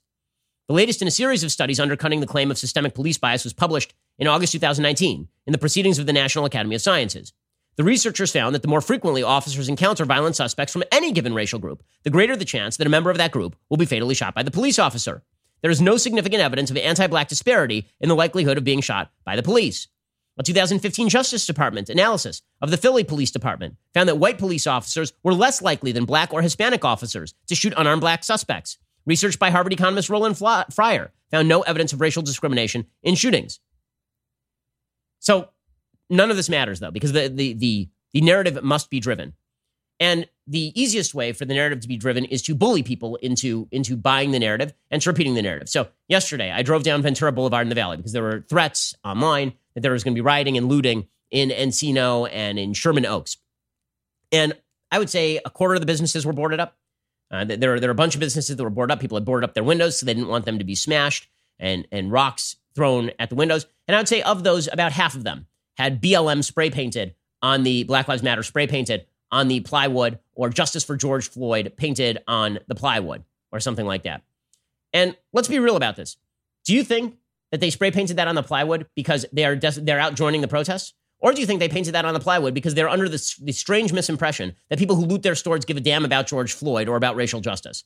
The latest in a series of studies undercutting the claim of systemic police bias was published in August 2019 in the Proceedings of the National Academy of Sciences. The researchers found that the more frequently officers encounter violent suspects from any given racial group, the greater the chance that a member of that group will be fatally shot by the police officer. There is no significant evidence of anti-black disparity in the likelihood of being shot by the police. A 2015 Justice Department analysis of the Philly Police Department found that white police officers were less likely than black or Hispanic officers to shoot unarmed black suspects. Research by Harvard economist Roland Fryer found no evidence of racial discrimination in shootings. So none of this matters, though, because the narrative must be driven. And the easiest way for the narrative to be driven is to bully people into buying the narrative and to repeating the narrative. So yesterday, I drove down Ventura Boulevard in the Valley because there were threats online that there was going to be rioting and looting in Encino and in Sherman Oaks. And I would say a quarter of the businesses were boarded up. There are a bunch of businesses that were boarded up. People had boarded up their windows, so they didn't want them to be smashed and rocks thrown at the windows. And I would say of those, about half of them had BLM spray painted on the Black Lives Matter spray painted on the plywood, or Justice for George Floyd painted on the plywood, or something like that. And let's be real about this. Do you think that they spray painted that on the plywood because they're out joining the protests? Or do you think they painted that on the plywood because they're under the strange misimpression that people who loot their stores give a damn about George Floyd or about racial justice?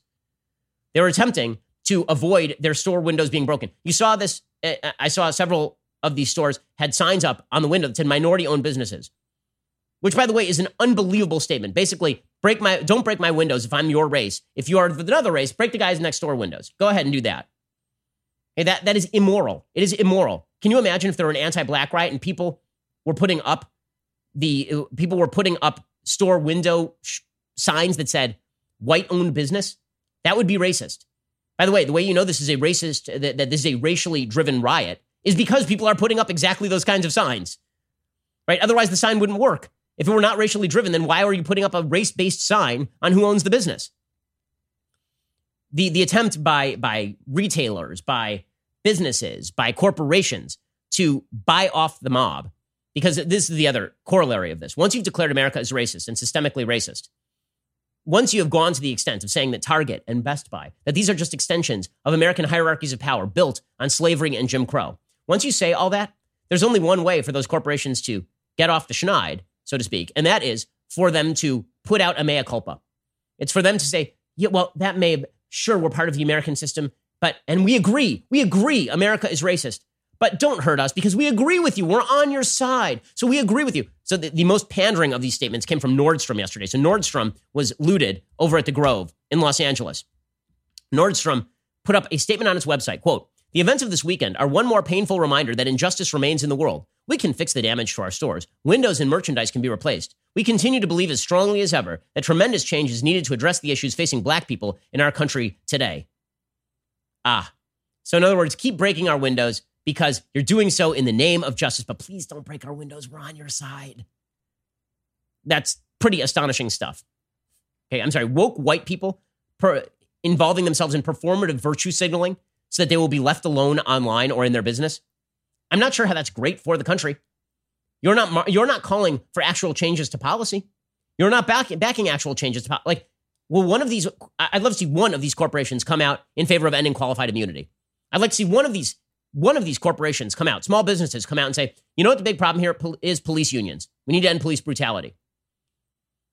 They were attempting to avoid their store windows being broken. You saw this. I saw several of these stores had signs up on the window that said minority-owned businesses, which, by the way, is an unbelievable statement. Basically, Don't break my windows if I'm your race. If you are of another race, break the guy's next door windows. Go ahead and do that. Hey, that is immoral. It is immoral. Can you imagine if there were an anti-black riot and people were putting up store window signs that said white-owned business? That would be racist. By the way you know this is a racist, that this is a racially driven riot, is because people are putting up exactly those kinds of signs, right? Otherwise, the sign wouldn't work. If it were not racially driven, then why are you putting up a race-based sign on who owns the business? The attempt by retailers, by businesses, by corporations to buy off the mob, because this is the other corollary of this. Once you've declared America as racist and systemically racist, once you have gone to the extent of saying that Target and Best Buy, that these are just extensions of American hierarchies of power built on slavery and Jim Crow, once you say all that, there's only one way for those corporations to get off the schneid, so to speak, and that is for them to put out a mea culpa. It's for them to say, yeah, well, that may have, sure, we're part of the American system, and we agree America is racist, but don't hurt us because we agree with you. We're on your side. So we agree with you. So the most pandering of these statements came from Nordstrom yesterday. So Nordstrom was looted over at the Grove in Los Angeles. Nordstrom put up a statement on its website, quote, "The events of this weekend are one more painful reminder that injustice remains in the world. We can fix the damage to our stores. Windows and merchandise can be replaced. We continue to believe as strongly as ever that tremendous change is needed to address the issues facing black people in our country today." So in other words, keep breaking our windows because you're doing so in the name of justice, but please don't break our windows. We're on your side. That's pretty astonishing stuff. Okay, I'm sorry. Woke white people involving themselves in performative virtue signaling so that they will be left alone online or in their business. I'm not sure how that's great for the country. You're not calling for actual changes to policy. You're not backing actual changes to policy. Like, well, I'd love to see one of these corporations come out in favor of ending qualified immunity. I'd like to see one of these corporations come out, small businesses come out and say, you know what the big problem here is? Police unions. We need to end police brutality.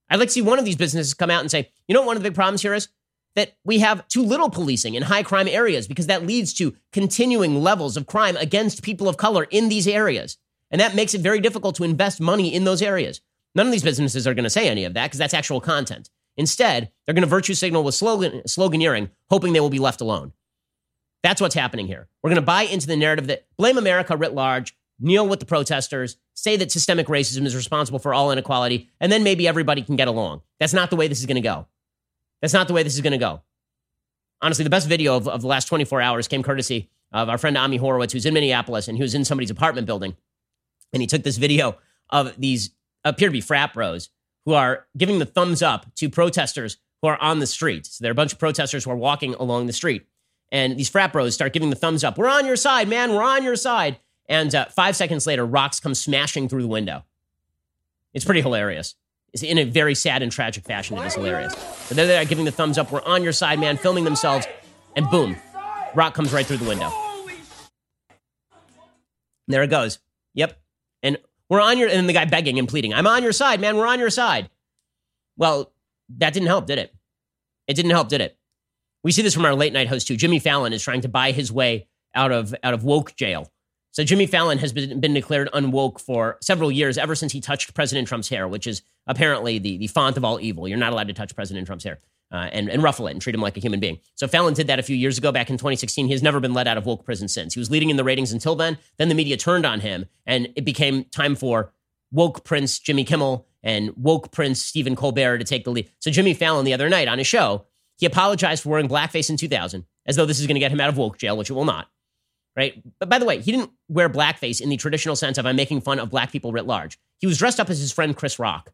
I'd like to see one of these businesses come out and say, you know what one of the big problems here is? That we have too little policing in high crime areas because that leads to continuing levels of crime against people of color in these areas. And that makes it very difficult to invest money in those areas. None of these businesses are going to say any of that because that's actual content. Instead, they're going to virtue signal with sloganeering, hoping they will be left alone. That's what's happening here. We're going to buy into the narrative that blame America writ large, kneel with the protesters, say that systemic racism is responsible for all inequality, and then maybe everybody can get along. That's not the way this is going to go. That's not the way this is going to go. Honestly, the best video of the last 24 hours came courtesy of our friend Ami Horowitz, who's in Minneapolis, and he was in somebody's apartment building. And he took this video of these appear to be frat bros who are giving the thumbs up to protesters who are on the street. So there are a bunch of protesters who are walking along the street. And these frat bros start giving the thumbs up. We're on your side, man. We're on your side. And 5 seconds later, rocks come smashing through the window. It's pretty hilarious. It's in a very sad and tragic fashion. It is hilarious. But they're there giving the thumbs up. We're on your side, man, filming themselves. And boom, rock comes right through the window. There it goes. Yep. And we're on your, and the guy begging and pleading, I'm on your side, man. We're on your side. Well, that didn't help, did it? It didn't help, did it? We see this from our late night host too. Jimmy Fallon is trying to buy his way out of woke jail. So Jimmy Fallon has been declared unwoke for several years, ever since he touched President Trump's hair, which is apparently the font of all evil. You're not allowed to touch President Trump's hair and ruffle it and treat him like a human being. So Fallon did that a few years ago, back in 2016. He has never been let out of woke prison since. He was leading in the ratings until then. Then the media turned on him, and it became time for woke Prince Jimmy Kimmel and woke Prince Stephen Colbert to take the lead. So Jimmy Fallon the other night on his show, he apologized for wearing blackface in 2000, as though this is going to get him out of woke jail, which it will not, right? But by the way, he didn't wear blackface in the traditional sense of I'm making fun of black people writ large. He was dressed up as his friend Chris Rock.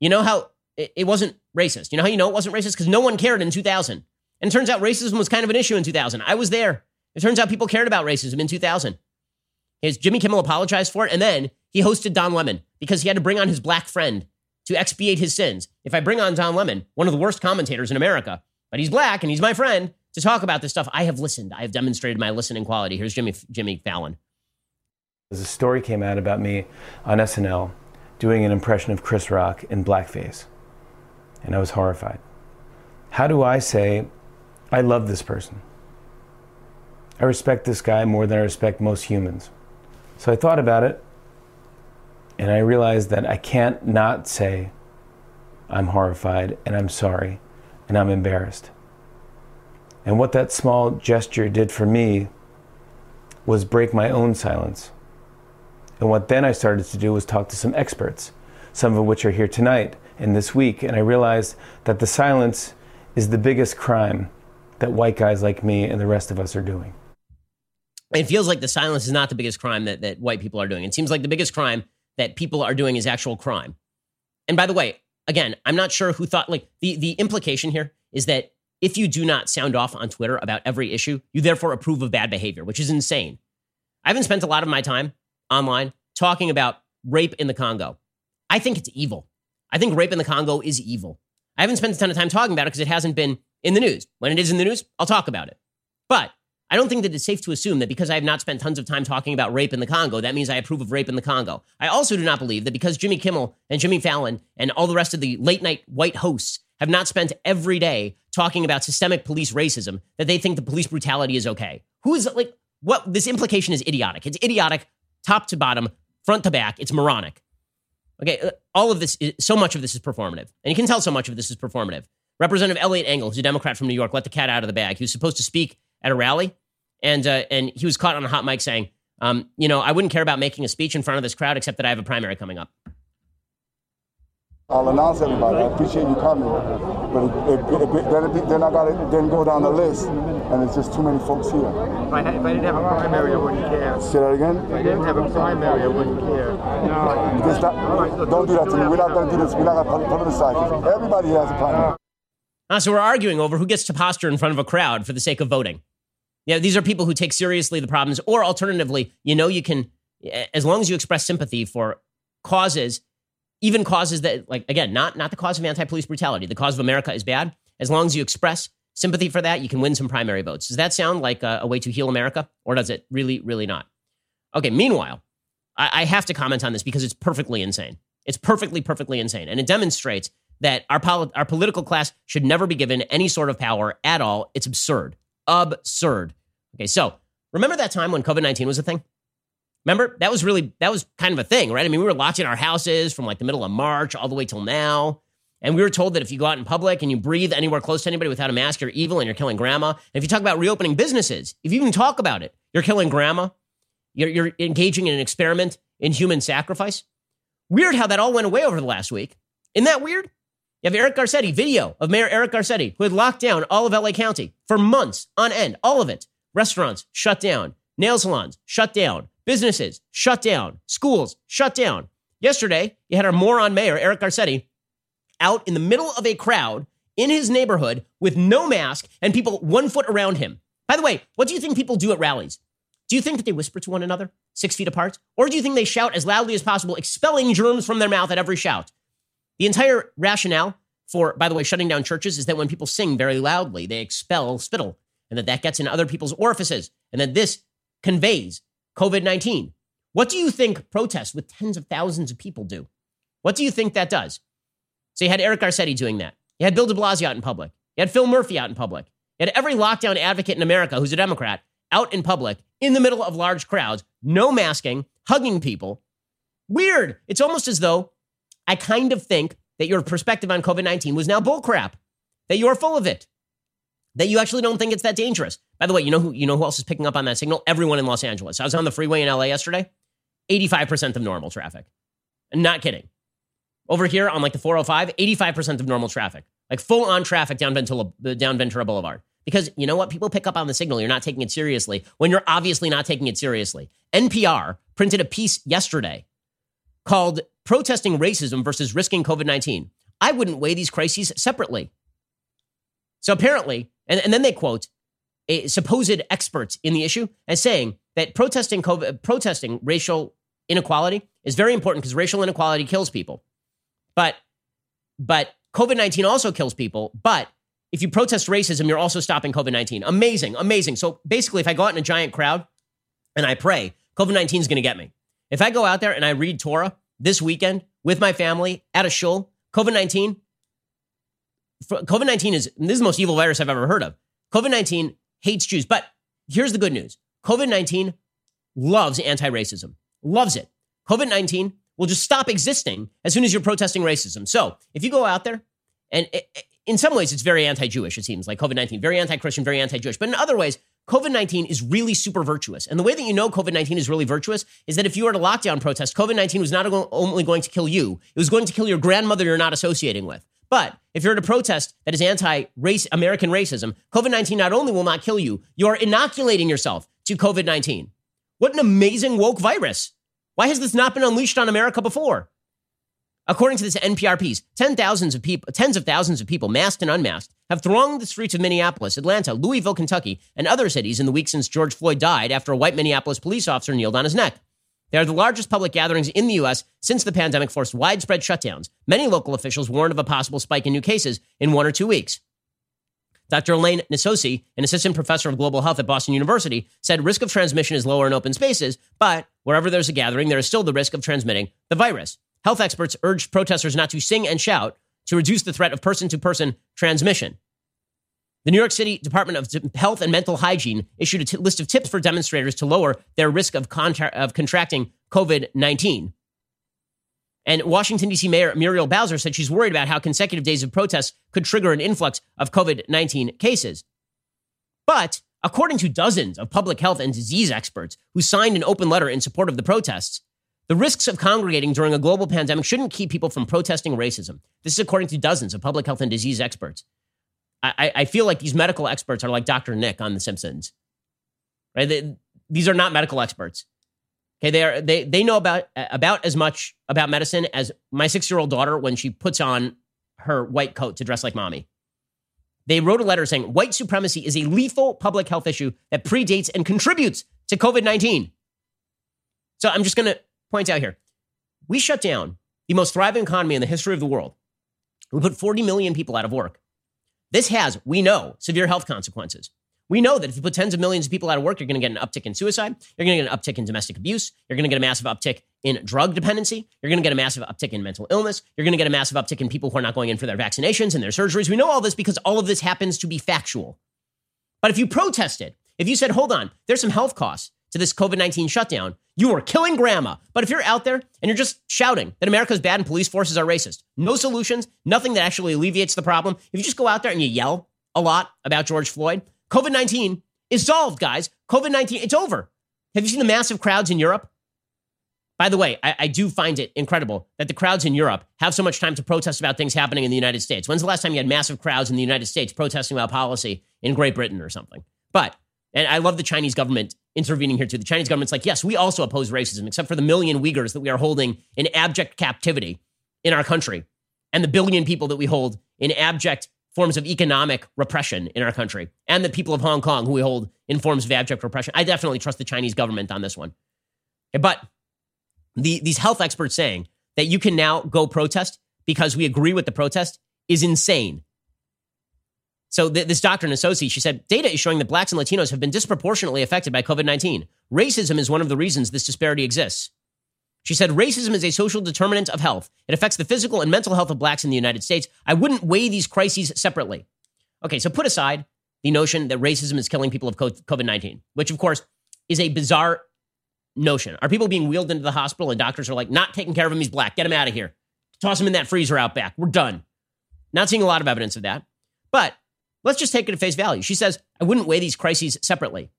You know how it wasn't racist? You know how you know it wasn't racist? Because no one cared in 2000. And it turns out racism was kind of an issue in 2000. I was there. It turns out people cared about racism in 2000. Jimmy Kimmel apologized for it, and then he hosted Don Lemon because he had to bring on his black friend to expiate his sins. If I bring on Don Lemon, one of the worst commentators in America, but he's black and he's my friend, to talk about this stuff, I have listened. I have demonstrated my listening quality. Here's Jimmy Fallon. There's a story came out about me on SNL doing an impression of Chris Rock in blackface. And I was horrified. How do I say, I love this person? I respect this guy more than I respect most humans. So I thought about it, and I realized that I can't not say, I'm horrified, and I'm sorry, and I'm embarrassed. And what that small gesture did for me was break my own silence. And what then I started to do was talk to some experts, some of which are here tonight and this week, and I realized that the silence is the biggest crime that white guys like me and the rest of us are doing. It feels like the silence is not the biggest crime that white people are doing. It seems like the biggest crime that people are doing is actual crime. And by the way, again, I'm not sure who thought, like, the implication here is that if you do not sound off on Twitter about every issue, you therefore approve of bad behavior, which is insane. I haven't spent a lot of my time online talking about rape in the Congo. I think it's evil. I think rape in the Congo is evil. I haven't spent a ton of time talking about it because it hasn't been in the news. When it is in the news, I'll talk about it. But I don't think that it's safe to assume that because I have not spent tons of time talking about rape in the Congo, that means I approve of rape in the Congo. I also do not believe that because Jimmy Kimmel and Jimmy Fallon and all the rest of the late night white hosts have not spent every day talking about systemic police racism, that they think the police brutality is okay. Who is, like, what? This implication is idiotic. It's idiotic, top to bottom, front to back. It's moronic. Okay, all of this, so much of this is performative. And you can tell so much of this is performative. Representative Elliot Engel, who's a Democrat from New York, let the cat out of the bag. He was supposed to speak at a rally, and he was caught on a hot mic saying, I wouldn't care about making a speech in front of this crowd except that I have a primary coming up. I'll announce everybody. I appreciate you coming, but then I go down the list, and it's just too many folks here. If I didn't have a primary, I wouldn't care. Say that again? If I didn't have a primary, I wouldn't care. No, don't do that to me. We're not going to do this. We're not going to politicize it. Everybody has a primary. So we're arguing over who gets to posture in front of a crowd for the sake of voting. Yeah, these are people who take seriously the problems, or alternatively, you can, as long as you express sympathy for causes, even causes that, like, again, not the cause of anti-police brutality. The cause of America is bad. As long as you express sympathy for that, you can win some primary votes. Does that sound like a way to heal America, or does it really, really not? Okay, meanwhile, I have to comment on this because it's perfectly insane. It's perfectly, perfectly insane, and it demonstrates that our political class should never be given any sort of power at all. It's absurd. Absurd. Okay, so remember that time when COVID-19 was a thing? Remember? That was kind of a thing, right? I mean, we were locked in our houses from like the middle of March all the way till now. And we were told that if you go out in public and you breathe anywhere close to anybody without a mask, you're evil and you're killing grandma. And if you talk about reopening businesses, if you even talk about it, you're killing grandma. You're engaging in an experiment in human sacrifice. Weird how that all went away over the last week. Isn't that weird? You have Eric Garcetti, video of Mayor Eric Garcetti, who had locked down all of LA County for months on end, all of it. Restaurants shut down, nail salons shut down, businesses shut down, schools shut down. Yesterday, you had our moron mayor, Eric Garcetti, out in the middle of a crowd in his neighborhood with no mask and people 1 foot around him. By the way, what do you think people do at rallies? Do you think that they whisper to one another 6 feet apart? Or do you think they shout as loudly as possible, expelling germs from their mouth at every shout? The entire rationale for, by the way, shutting down churches is that when people sing very loudly, they expel spittle, and that gets in other people's orifices, and that this conveys COVID-19. What do you think protests with tens of thousands of people do? What do you think that does? So you had Eric Garcetti doing that. You had Bill de Blasio out in public. You had Phil Murphy out in public. You had every lockdown advocate in America who's a Democrat out in public, in the middle of large crowds, no masking, hugging people. Weird. It's almost as though I kind of think that your perspective on COVID-19 was now bullcrap, that you're full of it, that you actually don't think it's that dangerous. By the way, you know who else is picking up on that signal? Everyone in Los Angeles. I was on the freeway in LA yesterday, 85% of normal traffic. I'm not kidding. Over here on like the 405, 85% of normal traffic, like full on traffic down Ventura Boulevard. Because you know what? People pick up on the signal. You're not taking it seriously when you're obviously not taking it seriously. NPR printed a piece yesterday called Protesting Racism versus Risking COVID-19. I wouldn't weigh these crises separately. So apparently, and then they quote a supposed experts in the issue as saying that protesting racial inequality is very important because racial inequality kills people. But COVID-19 also kills people. But if you protest racism, you're also stopping COVID-19. Amazing, amazing. So basically, if I go out in a giant crowd and I pray, COVID-19 is going to get me. If I go out there and I read Torah this weekend with my family at a shul, COVID-19 is, this is the most evil virus I've ever heard of. COVID-19 hates Jews. But here's the good news. COVID-19 loves anti-racism, loves it. COVID-19 will just stop existing as soon as you're protesting racism. So if you go out there, and in some ways it's very anti-Jewish, it seems like COVID-19, very anti-Christian, very anti-Jewish. But in other ways, COVID-19 is really super virtuous. And the way that you know COVID-19 is really virtuous is that if you were at a lockdown protest, COVID-19 was not only going to kill you, it was going to kill your grandmother you're not associating with. But if you're at a protest that is anti-race, American racism, COVID-19 not only will not kill you, you're inoculating yourself to COVID-19. What an amazing woke virus. Why has this not been unleashed on America before? According to this NPR piece, tens of thousands of people, masked and unmasked, have thronged the streets of Minneapolis, Atlanta, Louisville, Kentucky, and other cities in the week since George Floyd died after a white Minneapolis police officer kneeled on his neck. They are the largest public gatherings in the U.S. since the pandemic forced widespread shutdowns. Many local officials warned of a possible spike in new cases in 1 or 2 weeks. Dr. Elaine Nasosi, an assistant professor of global health at Boston University, said risk of transmission is lower in open spaces, but wherever there's a gathering, there is still the risk of transmitting the virus. Health experts urged protesters not to sing and shout to reduce the threat of person-to-person transmission. The New York City Department of Health and Mental Hygiene issued a list of tips for demonstrators to lower their risk of contracting COVID-19. And Washington, D.C. Mayor Muriel Bowser said she's worried about how consecutive days of protests could trigger an influx of COVID-19 cases. But according to dozens of public health and disease experts who signed an open letter in support of the protests, the risks of congregating during a global pandemic shouldn't keep people from protesting racism. This is according to dozens of public health and disease experts. I feel like these medical experts are like Dr. Nick on The Simpsons, right? These are not medical experts. Okay, they know about as much about medicine as my 6-year-old daughter when she puts on her white coat to dress like mommy. They wrote a letter saying white supremacy is a lethal public health issue that predates and contributes to COVID-19. So I'm just going to point out here, we shut down the most thriving economy in the history of the world. We put 40 million people out of work. This has, we know, severe health consequences. We know that if you put tens of millions of people out of work, you're going to get an uptick in suicide. You're going to get an uptick in domestic abuse. You're going to get a massive uptick in drug dependency. You're going to get a massive uptick in mental illness. You're going to get a massive uptick in people who are not going in for their vaccinations and their surgeries. We know all this because all of this happens to be factual. But if you protested, if you said, hold on, there's some health costs to this COVID-19 shutdown, you are killing grandma. But if you're out there and you're just shouting that America's bad and police forces are racist, no solutions, nothing that actually alleviates the problem, if you just go out there and you yell a lot about George Floyd, COVID-19 is solved, guys. COVID-19, it's over. Have you seen the massive crowds in Europe? By the way, I do find it incredible that the crowds in Europe have so much time to protest about things happening in the United States. When's the last time you had massive crowds in the United States protesting about policy in Great Britain or something? But, and I love the Chinese government intervening here too. The Chinese government's like, yes, we also oppose racism, except for the million Uyghurs that we are holding in abject captivity in our country and the billion people that we hold in abject forms of economic repression in our country and the people of Hong Kong who we hold in forms of abject repression. I definitely trust the Chinese government on this one. But these health experts saying that you can now go protest because we agree with the protest is insane. So this Dr. Nasosi, she said, data is showing that blacks and Latinos have been disproportionately affected by COVID-19. Racism is one of the reasons this disparity exists. She said, racism is a social determinant of health. It affects the physical and mental health of blacks in the United States. I wouldn't weigh these crises separately. Okay, so put aside the notion that racism is killing people of COVID-19, which of course is a bizarre notion. Are people being wheeled into the hospital and doctors are like, not taking care of him, he's black, get him out of here. Toss him in that freezer out back, we're done. Not seeing a lot of evidence of that, but let's just take it at face value. She says, I wouldn't weigh these crises separately.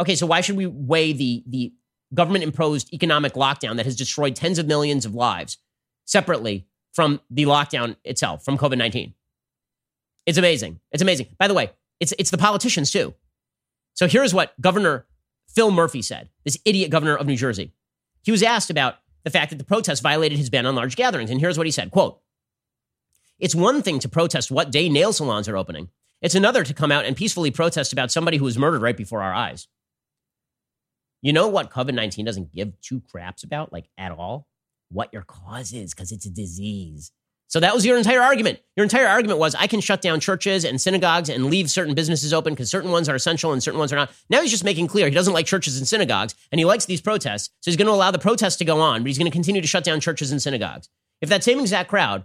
Okay, so why should we weigh the government-imposed economic lockdown that has destroyed tens of millions of lives separately from the lockdown itself, from COVID-19? It's amazing. It's amazing. By the way, it's the politicians too. So here's what Governor Phil Murphy said, this idiot governor of New Jersey. He was asked about the fact that the protests violated his ban on large gatherings, and here's what he said, quote, it's one thing to protest what day nail salons are opening. It's another to come out and peacefully protest about somebody who was murdered right before our eyes. You know what COVID-19 doesn't give two craps about, like at all? What your cause is, because it's a disease. So that was your entire argument. Your entire argument was, I can shut down churches and synagogues and leave certain businesses open because certain ones are essential and certain ones are not. Now he's just making clear he doesn't like churches and synagogues, and he likes these protests, so he's going to allow the protests to go on, but he's going to continue to shut down churches and synagogues. If that same exact crowd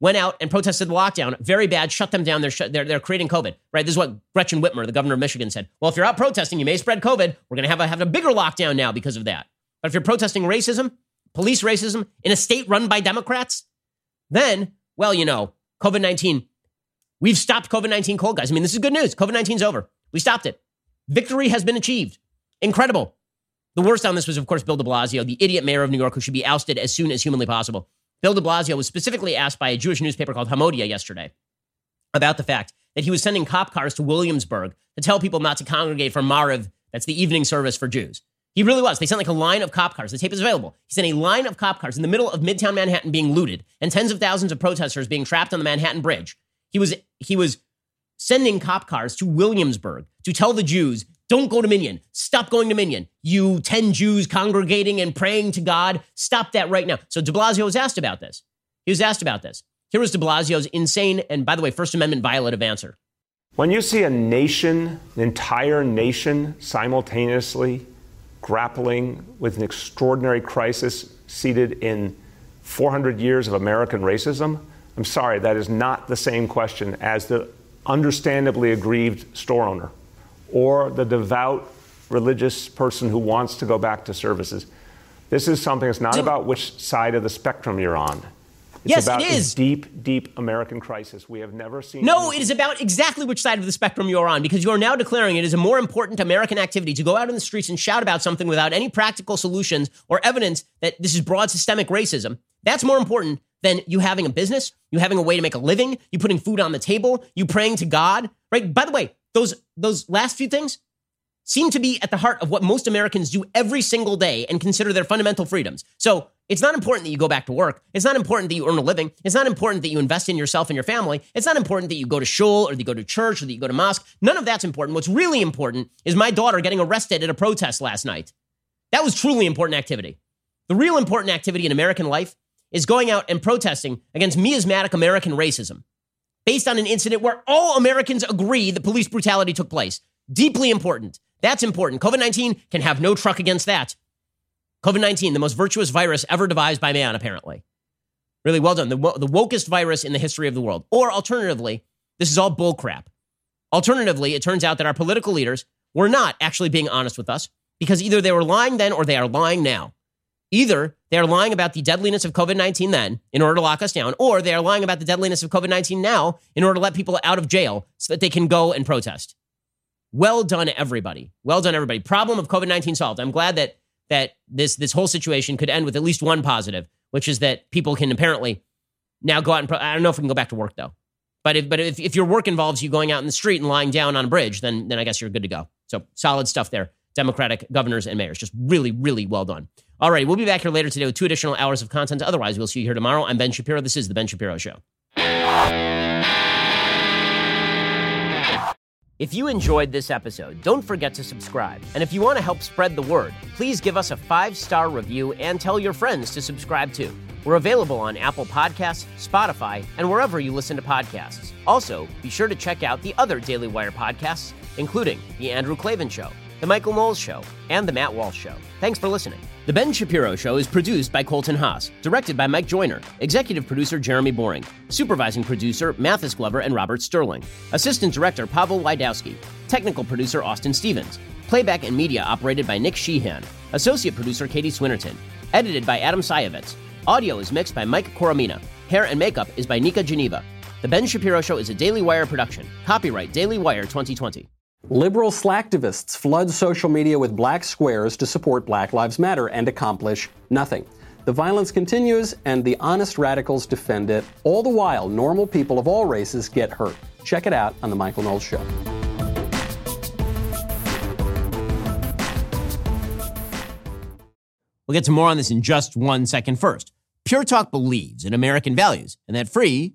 went out and protested the lockdown, very bad, shut them down, they're creating COVID, right? This is what Gretchen Whitmer, the governor of Michigan, said. Well, if you're out protesting, you may spread COVID. We're going to have a bigger lockdown now because of that. But if you're protesting racism, police racism in a state run by Democrats? Then, well, you know, COVID-19, we've stopped COVID-19 cold, guys. I mean, this is good news. COVID-19 is over. We stopped it. Victory has been achieved. Incredible. The worst on this was, of course, Bill de Blasio, the idiot mayor of New York who should be ousted as soon as humanly possible. Bill de Blasio was specifically asked by a Jewish newspaper called Hamodia yesterday about the fact that he was sending cop cars to Williamsburg to tell people not to congregate for Maariv. That's the evening service for Jews. He really was. They sent like a line of cop cars. The tape is available. He sent a line of cop cars in the middle of Midtown Manhattan being looted and tens of thousands of protesters being trapped on the Manhattan Bridge. He was sending cop cars to Williamsburg to tell the Jews, don't go to Minyan. Stop going to Minyan. You 10 Jews congregating and praying to God. Stop that right now. So de Blasio was asked about this. Here was de Blasio's insane and, by the way, First Amendment violative answer. When you see a nation, an entire nation, simultaneously grappling with an extraordinary crisis seated in 400 years of American racism, I'm sorry, that is not the same question as the understandably aggrieved store owner or the devout religious person who wants to go back to services. This is something that's not about which side of the spectrum you're on. It's about a deep, deep American crisis we have never seen. No, it is about exactly which side of the spectrum you're on, because you are now declaring it is a more important American activity to go out in the streets and shout about something without any practical solutions or evidence that this is broad systemic racism. That's more important than you having a business, you having a way to make a living, you putting food on the table, you praying to God, right? By the way, those last few things seem to be at the heart of what most Americans do every single day and consider their fundamental freedoms. So it's not important that you go back to work. It's not important that you earn a living. It's not important that you invest in yourself and your family. It's not important that you go to shul or that you go to church or that you go to mosque. None of that's important. What's really important is my daughter getting arrested at a protest last night. That was truly important activity. The real important activity in American life is going out and protesting against miasmatic American racism based on an incident where all Americans agree that police brutality took place. Deeply important. That's important. COVID-19 can have no truck against that. COVID-19, the most virtuous virus ever devised by man, apparently. Really well done. The wokest virus in the history of the world. Or alternatively, this is all bull crap. Alternatively, it turns out that our political leaders were not actually being honest with us because either they were lying then or they are lying now. Either they are lying about the deadliness of COVID-19 then in order to lock us down, or they are lying about the deadliness of COVID-19 now in order to let people out of jail so that they can go and protest. Well done, everybody. Well done, everybody. Problem of COVID-19 solved. I'm glad that this whole situation could end with at least one positive, which is that people can apparently now go out and I don't know if we can go back to work, though. But if your work involves you going out in the street and lying down on a bridge, then I guess you're good to go. So solid stuff there. Democratic governors and mayors. Just really, really well done. All right, we'll be back here later today with 2 additional hours of content. Otherwise, we'll see you here tomorrow. I'm Ben Shapiro. This is The Ben Shapiro Show. If you enjoyed this episode, don't forget to subscribe. And if you want to help spread the word, please give us a 5-star review and tell your friends to subscribe too. We're available on Apple Podcasts, Spotify, and wherever you listen to podcasts. Also, be sure to check out the other Daily Wire podcasts, including The Andrew Klavan Show, The Michael Knowles Show, and The Matt Walsh Show. Thanks for listening. The Ben Shapiro Show is produced by Colton Haas, directed by Mike Joyner, executive producer Jeremy Boring, supervising producer Mathis Glover and Robert Sterling, assistant director Pavel Wydowski, technical producer Austin Stevens, playback and media operated by Nick Sheehan, associate producer Katie Swinnerton, edited by Adam Sayevitz, audio is mixed by Mike Coromina, hair and makeup is by Nika Geneva. The Ben Shapiro Show is a Daily Wire production. Copyright Daily Wire 2020. Liberal slacktivists flood social media with black squares to support Black Lives Matter and accomplish nothing. The violence continues, and the honest radicals defend it. All the while, normal people of all races get hurt. Check it out on The Michael Knowles Show. We'll get to more on this in just 1 second. First, Pure Talk believes in American values, and that free